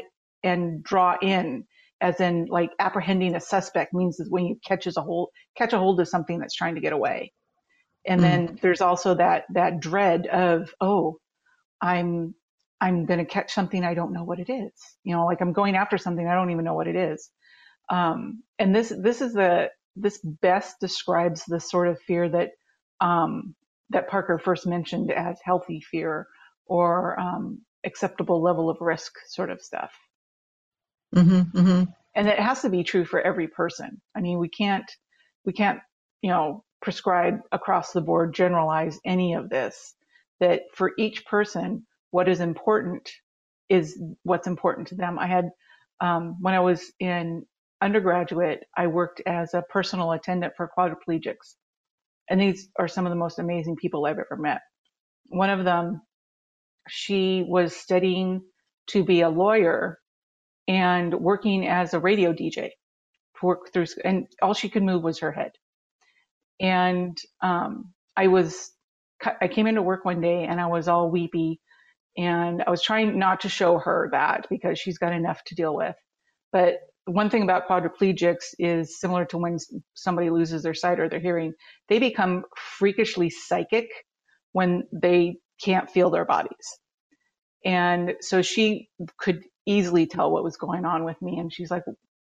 draw in, as in like apprehending a suspect means is when you catch a hold of something that's trying to get away. And then there's also that dread of, oh, I'm going to catch something I don't know what it is. Like I'm going after something I don't even know what it is. And this best describes the sort of fear that that Parker first mentioned as healthy fear or acceptable level of risk sort of stuff. Mm-hmm, mm-hmm. And it has to be true for every person. I mean, we can't, prescribe across the board, generalize any of this, that for each person, what is important is what's important to them. I had, when I was in undergraduate, I worked as a personal attendant for quadriplegics. And these are some of the most amazing people I've ever met. One of them, she was studying to be a lawyer and working as a radio DJ to work through, and all she could move was her head. And I came into work one day and I was all weepy, and I was trying not to show her that because she's got enough to deal with. But one thing about quadriplegics is similar to when somebody loses their sight or their hearing, they become freakishly psychic when they can't feel their bodies. And so she could easily tell what was going on with me. And she's like,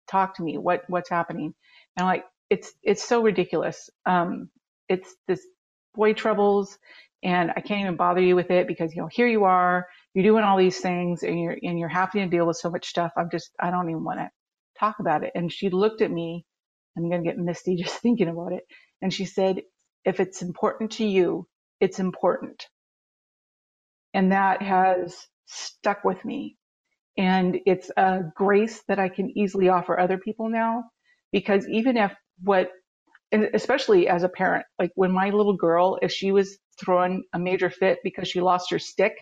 talk to me, what's happening? And I'm like, it's so ridiculous. It's this boy troubles, and I can't even bother you with it because, here you are, you're doing all these things and you're having to deal with so much stuff. I don't even want to talk about it. And she looked at me, I'm going to get misty just thinking about it. And she said, if it's important to you, it's important. And that has stuck with me. And it's a grace that I can easily offer other people now, because even if and especially as a parent, like when my little girl, if she was throwing a major fit because she lost her stick,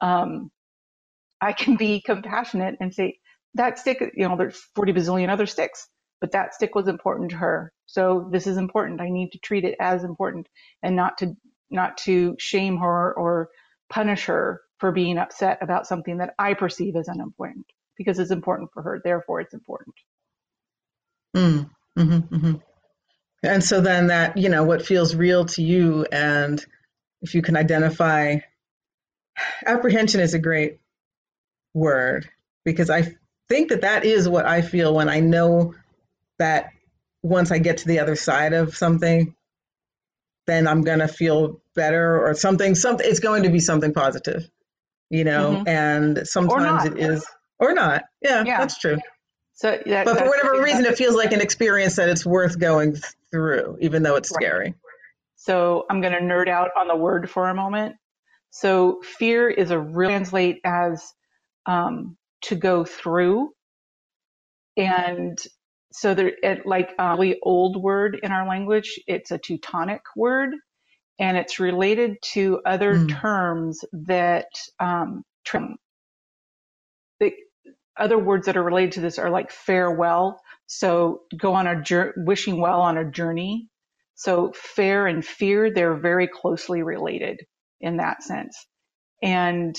I can be compassionate and say, that stick, there's 40 bazillion other sticks, but that stick was important to her. So this is important. I need to treat it as important and not to shame her or punish her for being upset about something that I perceive as unimportant, because it's important for her. Therefore, it's important. Mm, mm-hmm, mm-hmm. And so then that, what feels real to you, and if you can identify, apprehension is a great word, because I think that is what I feel when I know that once I get to the other side of something, then I'm going to feel better, or something, it's going to be something positive, mm-hmm. And sometimes it is, or not. Yeah, that's true. So, but for whatever reason, it feels like an experience that it's worth going through, even though it's scary. So I'm going to nerd out on the word for a moment. So fear is a real translate as to go through. And so like a really old word in our language, it's a Teutonic word, and it's related to other terms that other words that are related to this are like farewell. So go on a wishing well on a journey. So fair and fear, they're very closely related in that sense. And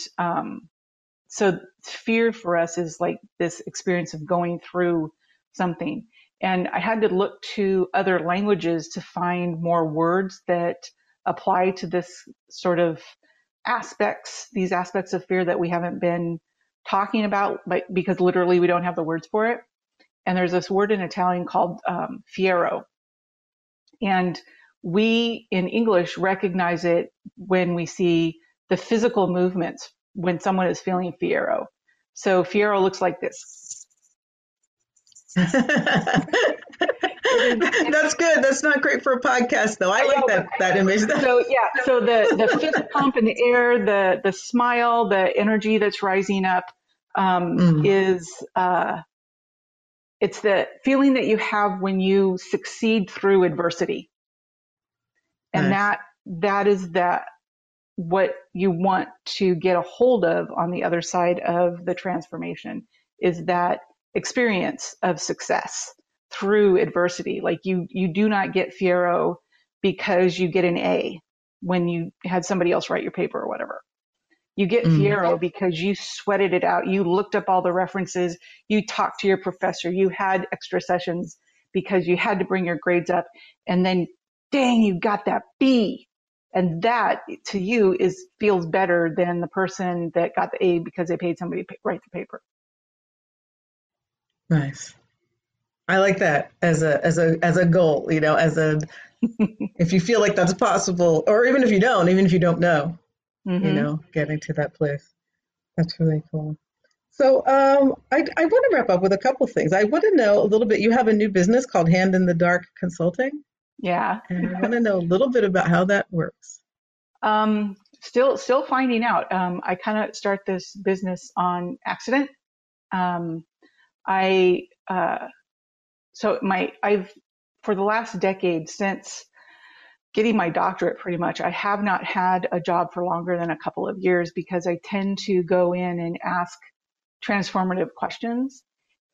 so fear for us is like this experience of going through something. And I had to look to other languages to find more words that apply to this sort of these aspects of fear that we haven't been talking about, but because literally we don't have the words for it. And there's this word in Italian called fiero. And we in English recognize it when we see the physical movements when someone is feeling fiero. So fiero looks like this. That's good. That's not great for a podcast, though. I like that image. So yeah. So the fist pump in the air, the smile, the energy that's rising up is it's the feeling that you have when you succeed through adversity, and nice. that is what you want to get a hold of on the other side of the transformation is that experience of success through adversity. Like you do not get fiero because you get an A when you had somebody else write your paper or whatever. You get fiero because you sweated it out. You looked up all the references. You talked to your professor. You had extra sessions because you had to bring your grades up. And then, dang, you got that B. And that to you feels better than the person that got the A because they paid somebody to write the paper. Nice. I like that as a goal, you know, as a, if you feel like that's possible, or even if you don't know, mm-hmm. you know, getting to that place. That's really cool. So I want to wrap up with a couple things. I want to know a little bit, you have a new business called Hand in the Dark Consulting. Yeah. And I want to know a little bit about how that works. Still finding out. I kind of start this business on accident. I've for the last decade since getting my doctorate, pretty much, I have not had a job for longer than a couple of years because I tend to go in and ask transformative questions,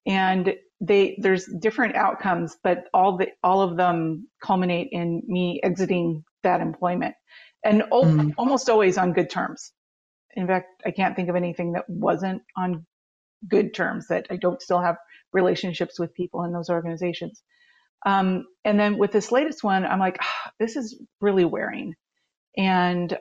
and there's different outcomes, but all of them culminate in me exiting that employment, and almost always on good terms. In fact, I can't think of anything that wasn't on good terms that I don't still have relationships with people in those organizations. And then with this latest one, I'm like, this is really wearing. And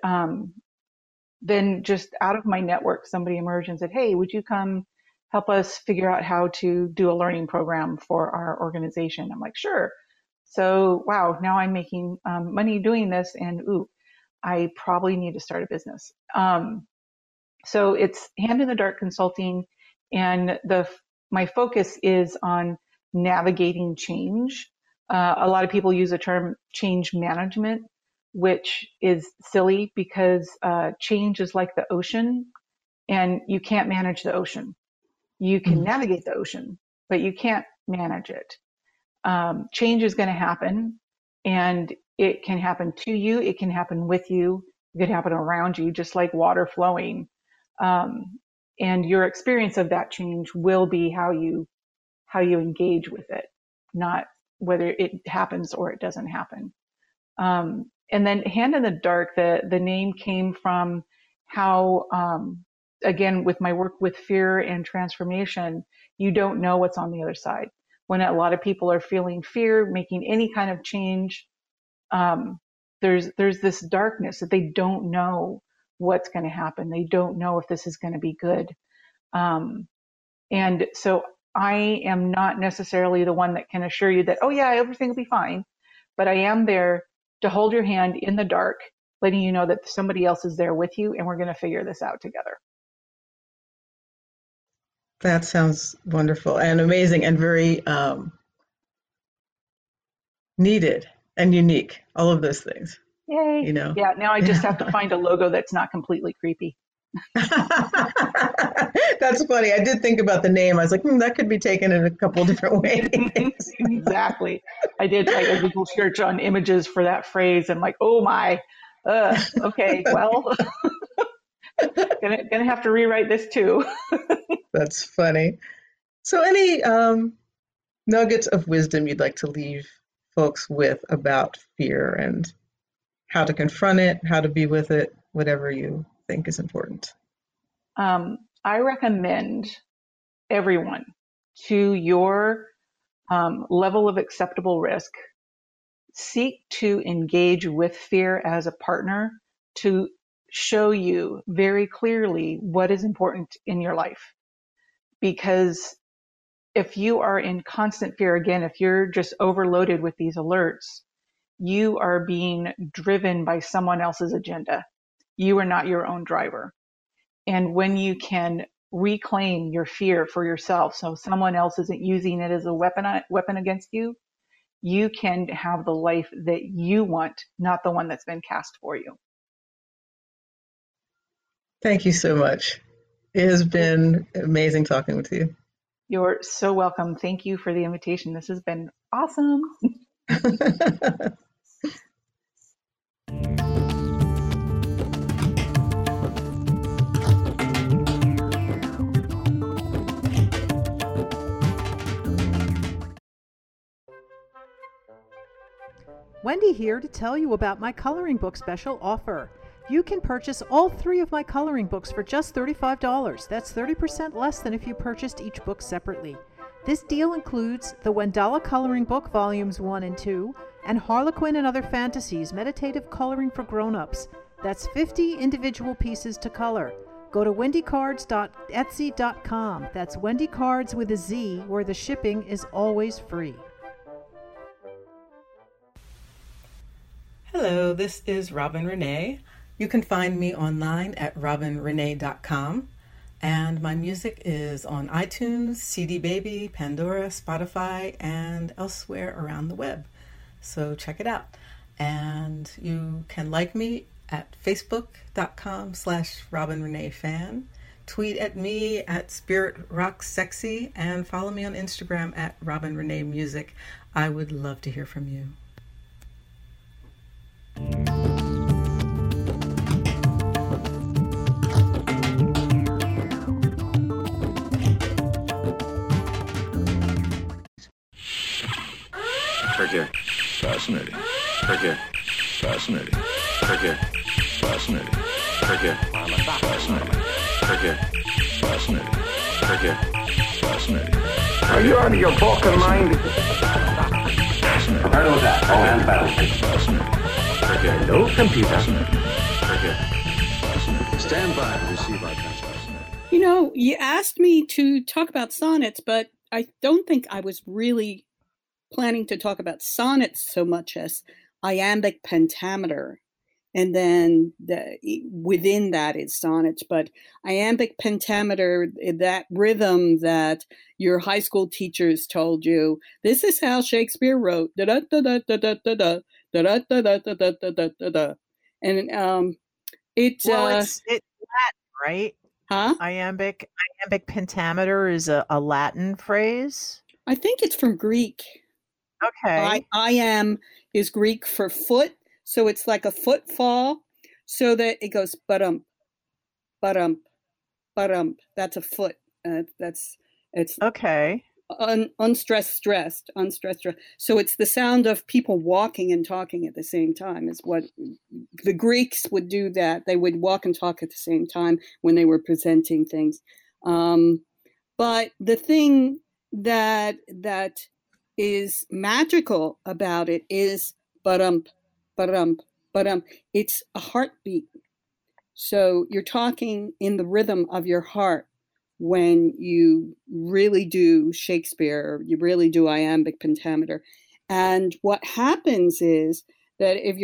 then just out of my network, somebody emerged and said, hey, would you come help us figure out how to do a learning program for our organization? I'm like, sure. So, wow, now I'm making money doing this. And ooh, I probably need to start a business. So it's Hand in the Dark Consulting. And my focus is on navigating change. A lot of people use the term change management, which is silly because change is like the ocean, and you can't manage the ocean. You can mm-hmm. navigate the ocean, but you can't manage it. Change is going to happen, and it can happen to you. It can happen with you. It could happen around you, just like water flowing. And your experience of that change will be how you engage with it, not whether it happens or it doesn't happen. And then Hand in the Dark, the name came from how, again, with my work with fear and transformation, you don't know what's on the other side. When a lot of people are feeling fear, making any kind of change, there's this darkness that they don't know what's going to happen. They don't know if this is going to be good. And so I am not necessarily the one that can assure you that, oh yeah, everything will be fine, but I am there to hold your hand in the dark, letting you know that somebody else is there with you, and we're going to figure this out together. That sounds wonderful and amazing and very needed and unique, all of those things. Yay. You know? Yeah, now I just have to find a logo that's not completely creepy. That's funny. I did think about the name. I was like, that could be taken in a couple different ways. Exactly. I did like a Google search on images for that phrase, and like, oh my, okay, well, gonna have to rewrite this too. That's funny. So any nuggets of wisdom you'd like to leave folks with about fear and how to confront it, how to be with it, whatever you think is important? I recommend everyone, to your level of acceptable risk, seek to engage with fear as a partner to show you very clearly what is important in your life. Because if you are in constant fear, again, if you're just overloaded with these alerts, you are being driven by someone else's agenda. You are not your own driver. And when you can reclaim your fear for yourself, so someone else isn't using it as a weapon against you, you can have the life that you want, not the one that's been cast for you. Thank you so much. It has been amazing talking with you. You're so welcome. Thank you for the invitation. This has been awesome. Wendy here to tell you about my coloring book special offer. You can purchase all three of my coloring books for just $35. That's 30% less than if you purchased each book separately. This deal includes the Wendala Coloring Book Volumes 1 and 2 and Harlequin and Other Fantasies, Meditative Coloring for Grown-Ups. That's 50 individual pieces to color. Go to wendycards.etsy.com. That's wendycards with a Z, where the shipping is always free. Hello, this is Robin Renee. You can find me online at robinrenee.com. And my music is on iTunes, CD Baby, Pandora, Spotify, and elsewhere around the web. So check it out. And you can like me at facebook.com/RobinReneeFan. Tweet at me at SpiritRockSexy and follow me on Instagram at RobinReneeMusic. I would love to hear from you. Kirk here. Fascinating. Kirk here. Fascinating. Kirk here. Fascinating. Kirk here. Fascinating. Kirk here. Fascinating. Kirk here. Fascinating. Are you out of your fucking mind? Fascinating. Heard of that? Oh, and battleship. Fascinating. No computer. Fascinating. Stand by to receive our transmission. You know, you asked me to talk about sonnets, but I don't think I was really planning to talk about sonnets so much as iambic pentameter, and then within that is sonnets. But iambic pentameter, that rhythm that your high school teachers told you, this is how Shakespeare wrote, da da da da da da da da da da da da da da, and it's Latin, right? Huh? Iambic pentameter is a Latin phrase. I think it's from Greek. Okay. I am is Greek for foot, so it's like a footfall, so that it goes ba-dump, ba-dump, ba-dump. That's a foot. It's okay. Unstressed. So it's the sound of people walking and talking at the same time is what the Greeks would do. That they would walk and talk at the same time when they were presenting things. But the thing that is magical about it is ba-dump, ba-dump, ba-dump. It's a heartbeat. So you're talking in the rhythm of your heart when you really do Shakespeare, you really do iambic pentameter. And what happens is that if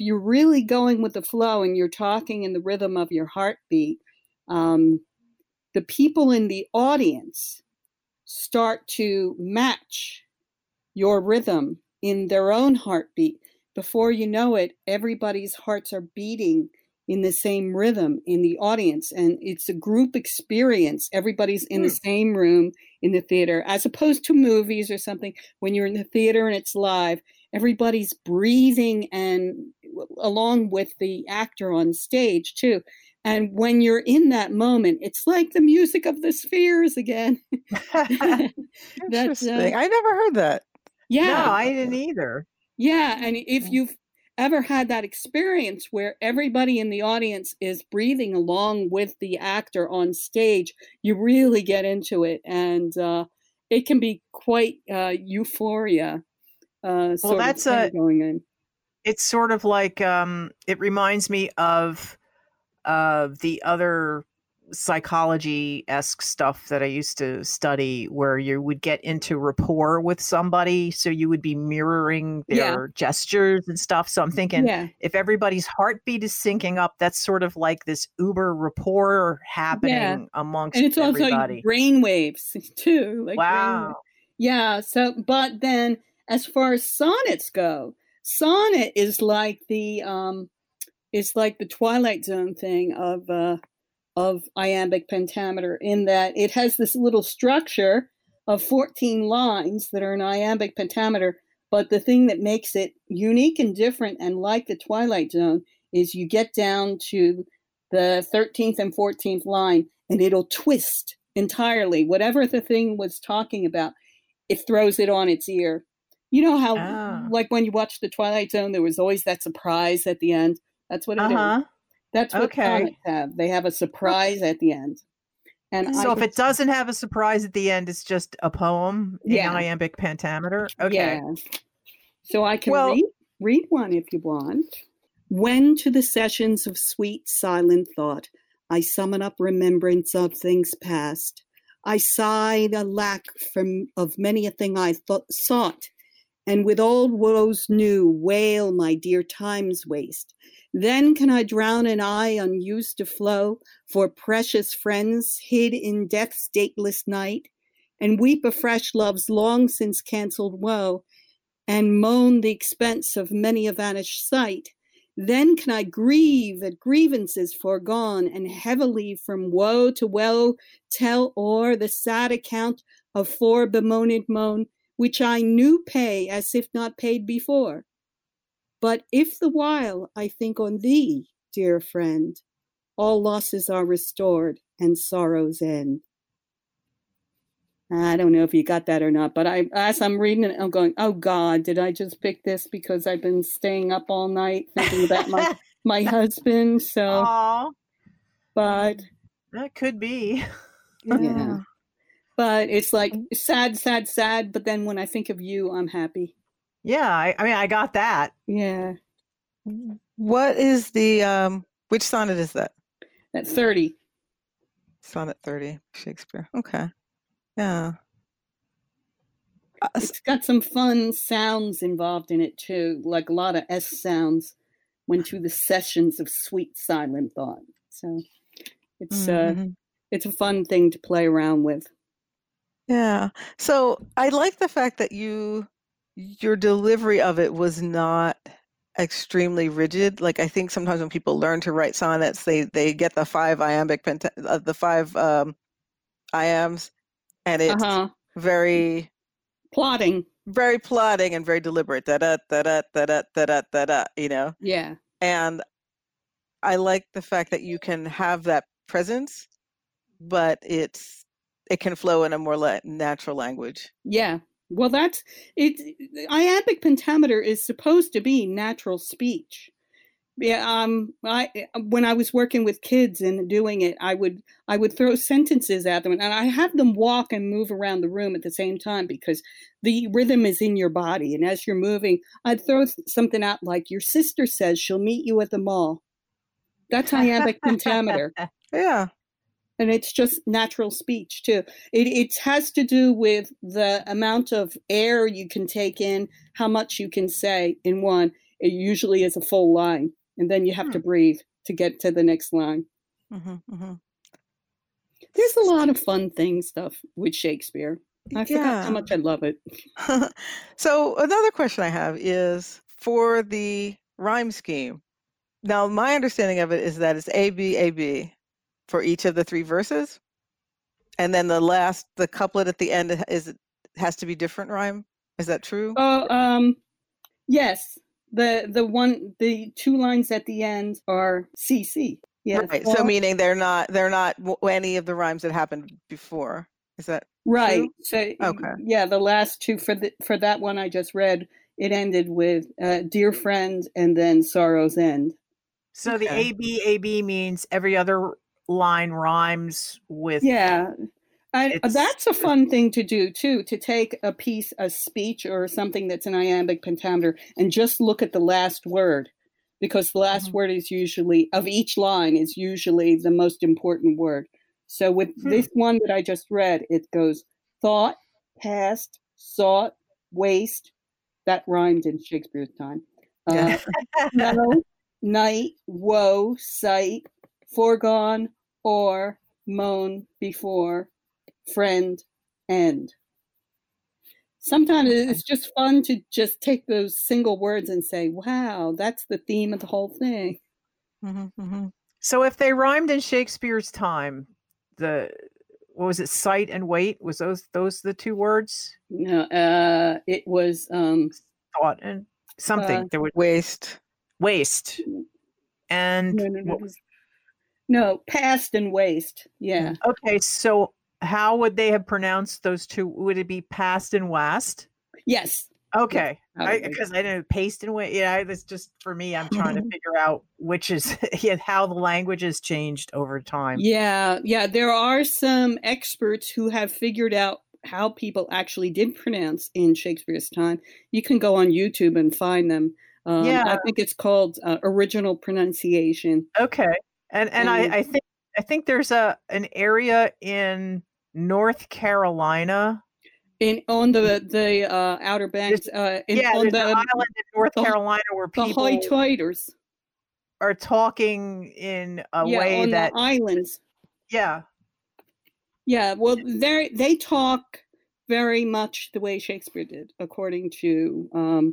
you're really going with the flow and you're talking in the rhythm of your heartbeat, the people in the audience start to match your rhythm in their own heartbeat. Before you know it, everybody's hearts are beating in the same rhythm in the audience. And it's a group experience. Everybody's in the same room in the theater, as opposed to movies or something. When you're in the theater and it's live, everybody's breathing, and along with the actor on stage too. And when you're in that moment, it's like the music of the spheres again. Interesting. I never heard that. Yeah. No, I didn't either. Yeah. And if you've ever had that experience where everybody in the audience is breathing along with the actor on stage, you really get into it. And it can be quite euphoria. Going in. It's sort of like, it reminds me of the other psychology-esque stuff that I used to study, where you would get into rapport with somebody, so you would be mirroring their gestures and stuff. So I'm thinking if everybody's heartbeat is syncing up, that's sort of like this uber rapport happening amongst everybody. And it's also everybody. Brainwaves too. Like wow. Brainwaves. Yeah. So, but then as far as sonnets go, sonnet is like the, it's like the Twilight Zone thing of iambic pentameter, in that it has this little structure of 14 lines that are an iambic pentameter. But the thing that makes it unique and different and like the Twilight Zone is you get down to the 13th and 14th line and it'll twist entirely. Whatever the thing was talking about, it throws it on its ear. You know how, like when you watch the Twilight Zone, there was always that surprise at the end. That's what it is. That's what sonnets have. They have a surprise at the end. And so if it doesn't have a surprise at the end, it's just a poem in iambic pentameter? Okay. Yeah. So I can read one if you want. When to the sessions of sweet silent thought I summon up remembrance of things past. I sigh the lack of many a thing I sought, and with old woes new wail my dear time's waste. Then can I drown an eye unused to flow for precious friends hid in death's dateless night, and weep afresh love's long since cancelled woe, and moan the expense of many a vanished sight. Then can I grieve at grievances foregone, and heavily from woe to woe tell o'er the sad account of fore bemoaned moan, which I new pay as if not paid before. But if the while I think on thee, dear friend, all losses are restored and sorrows end. I don't know if you got that or not, but as I'm reading it, I'm going, oh, God, did I just pick this because I've been staying up all night thinking about my husband? So, aww. But that could be. Yeah. But it's like sad, sad, sad. But then when I think of you, I'm happy. Yeah. I mean, I got that. Yeah. What is the, which sonnet is that? That's 30. Sonnet 30, Shakespeare. Okay. Yeah. It's got some fun sounds involved in it, too, like a lot of S sounds went to the sessions of sweet silent thought. So it's a fun thing to play around with. Yeah. So I like the fact that your delivery of it was not extremely rigid. Like, I think sometimes when people learn to write sonnets, they get the five iambic iambs. And it's very plotting. Very plotting and very deliberate. Da da da da da da da da da, you know? Yeah. And I like the fact that you can have that presence, but it can flow in a more natural language. Yeah. Well, that's it. Iambic pentameter is supposed to be natural speech. Yeah, when I was working with kids and doing it, I would throw sentences at them, and I have them walk and move around the room at the same time because the rhythm is in your body. And as you're moving, I'd throw something out like, your sister says she'll meet you at the mall. That's iambic pentameter. Yeah. And it's just natural speech, too. It has to do with the amount of air you can take in, how much you can say in one. It usually is a full line. And then you have to breathe to get to the next line. Mm-hmm, mm-hmm. There's a lot of fun things stuff with Shakespeare. I forgot how much I love it. So another question I have is for the rhyme scheme. Now, my understanding of it is that it's A, B, A, B for each of the three verses. And then the couplet at the end has to be different rhyme. Is that true? Yes. The two lines at the end are CC. Yeah. Right. So meaning they're not any of the rhymes that happened before. Is that right? True? So okay. Yeah, the last two for that one I just read, it ended with dear friend and then sorrow's end. So okay. The A B means every other line rhymes with. Yeah. And that's a fun thing to do, too, to take a speech or something that's an iambic pentameter and just look at the last word, because the last word is usually, of each line, is usually the most important word. So with this one that I just read, it goes thought, past, sought, waste. That rhymed in Shakespeare's time. No, night, woe, sight, foregone, or, moan, before. Friend, end. Sometimes it's just fun to just take those single words and say, wow, that's the theme of the whole thing. Mm-hmm, mm-hmm. So if they rhymed in Shakespeare's time, sight and wait? Was those the two words? No, it was thought and something. There was waste. And no, past and waste. Yeah. Okay, so how would they have pronounced those two? Would it be past and wast? Yes. Okay. Because I didn't paste and wait. Yeah, that's just for me. I'm trying to figure out which is how the language has changed over time. Yeah. Yeah. There are some experts who have figured out how people actually did pronounce in Shakespeare's time. You can go on YouTube and find them. I think it's called original pronunciation. Okay. And I think I think there's an area in North Carolina. On the Outer Banks, on the island in North Carolina where people high tiders are talking in a way on that the islands. Yeah, yeah. Well, they talk very much the way Shakespeare did, according to.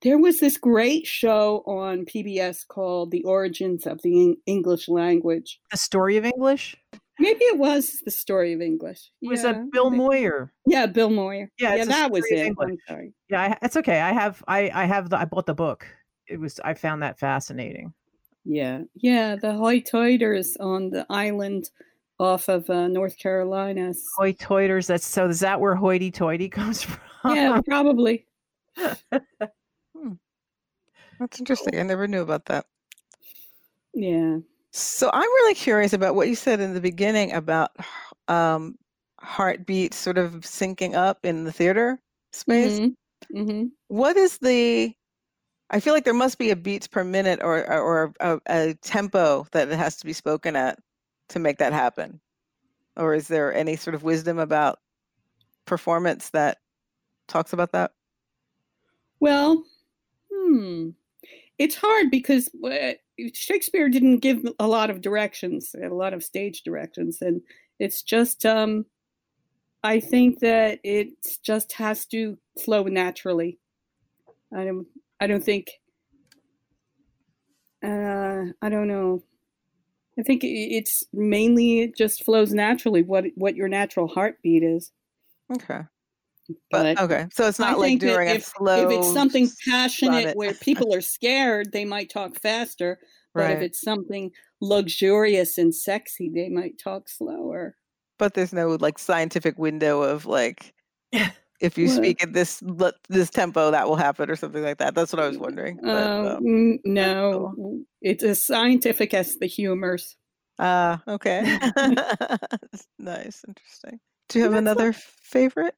There was this great show on PBS called "The Origins of the English Language." The Story of English. Maybe it was The Story of English. Was that Bill Moyer? Yeah, Bill Moyer. Yeah, that was it. I'm sorry. Yeah, it's okay. I bought the book. I found that fascinating. Yeah. The high tiders on the island off of North Carolina. High tiders. Is that where hoity-toity comes from? Yeah, probably. That's interesting. I never knew about that. Yeah. So I'm really curious about what you said in the beginning about heartbeats sort of syncing up in the theater space. Mm-hmm. Mm-hmm. What is I feel like there must be a beats per minute or a tempo that it has to be spoken at to make that happen. Or is there any sort of wisdom about performance that talks about that? Well, it's hard because Shakespeare didn't give a lot of directions, a lot of stage directions. And it's just, I think that it just has to flow naturally. I don't know. I think it's mainly, it just flows naturally, what your natural heartbeat is. Okay. But okay. So it's not like during a slow. If it's something passionate where people are scared, they might talk faster. Right. But if it's something luxurious and sexy, they might talk slower. But there's no like scientific window of like if you speak at this tempo, that will happen or something like that. That's what I was wondering. No, cool. It's as scientific as the humors. Okay. Nice, interesting. Do you have another favorite?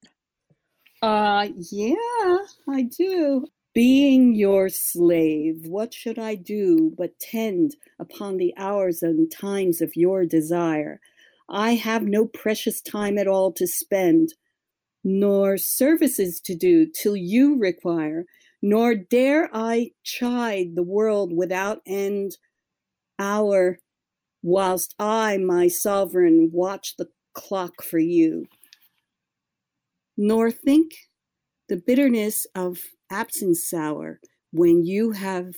Yeah, I do. Being your slave, what should I do but tend upon the hours and times of your desire? I have no precious time at all to spend, nor services to do till you require, nor dare I chide the world without end hour, whilst I, my sovereign, watch the clock for you. Nor think the bitterness of absence sour when you have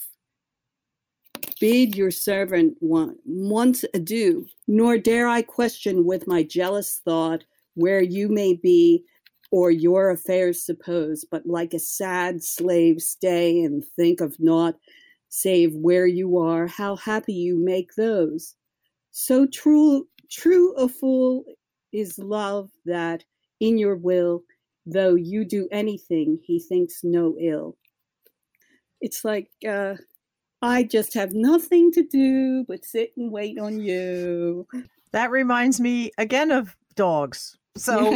bid your servant once adieu, nor dare I question with my jealous thought where you may be or your affairs suppose, but like a sad slave stay and think of naught save where you are, how happy you make those. So true a fool is love that in your will, though you do anything, he thinks no ill. It's like, I just have nothing to do but sit and wait on you. That reminds me again of dogs. So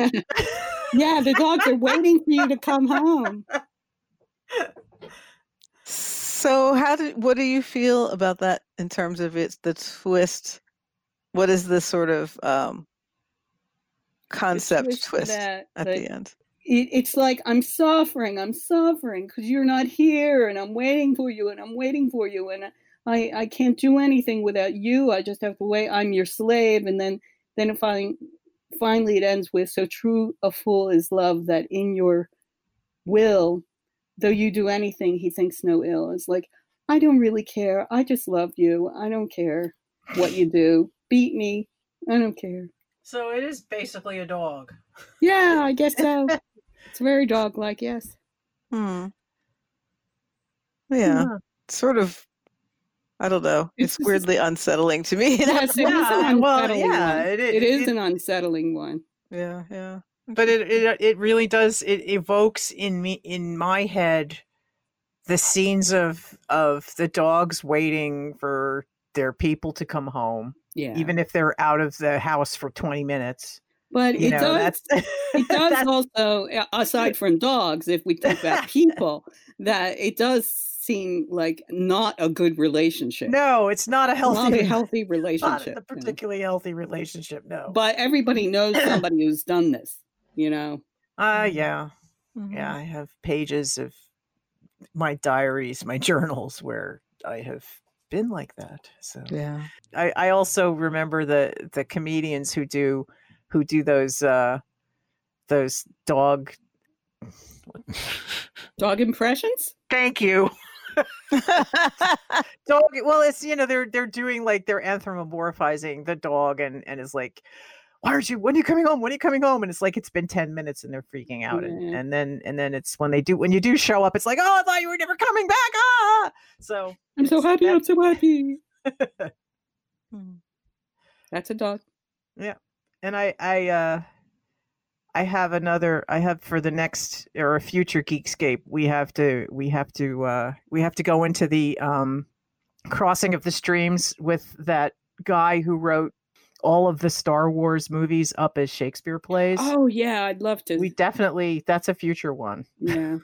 yeah, the dogs are waiting for you to come home. So what do you feel about that in terms of the twist? What is the sort of, concept twist at the end? It's like, I'm suffering because you're not here and I'm waiting for you. And I can't do anything without you. I just have to wait. I'm your slave. And then finally it ends with, so true a fool is love that in your will, though you do anything, he thinks no ill. It's like, I don't really care. I just love you. I don't care what you do. Beat me. I don't care. So it is basically a dog. Yeah, I guess so. It's very dog-like, yes. Hmm. Yeah. Sort of, I don't know. It's weirdly unsettling to me. Yes, it is an unsettling one. Yeah, yeah. But it really does, it evokes in my head the scenes of the dogs waiting for their people to come home. Yeah. Even if they're out of the house for 20 minutes. But it does also, aside from dogs, if we talk about people, that it does seem like not a good relationship. No, it's not a healthy, relationship. Not a particularly healthy relationship, no. But everybody knows somebody who's done this, you know? Yeah. Mm-hmm. Yeah, I have pages of my diaries, my journals where I have been like that. So yeah. I also remember the comedians who do those dog impressions. Thank you. Dog. Well, it's, you know, they're doing like, they're anthropomorphizing the dog and is like, when are you coming home? When are you coming home? And it's like, it's been 10 minutes and they're freaking out. Mm-hmm. And then it's when you do show up, it's like, oh, I thought you were never coming back. Ah! So I'm so happy. I'm so happy. That's a dog. Yeah. And I have another, for the next or a future Geekscape, we have to go into the crossing of the streams with that guy who wrote all of the Star Wars movies up as Shakespeare plays. Oh yeah, I'd love to. That's a future one. Yeah.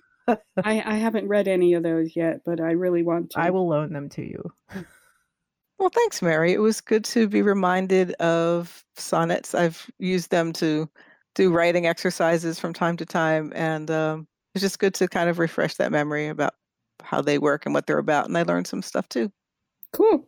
I haven't read any of those yet, but I really want to. I will loan them to you. Well, thanks, Mary. It was good to be reminded of sonnets. I've used them to do writing exercises from time to time, and it's just good to kind of refresh that memory about how they work and what they're about. And I learned some stuff too. Cool.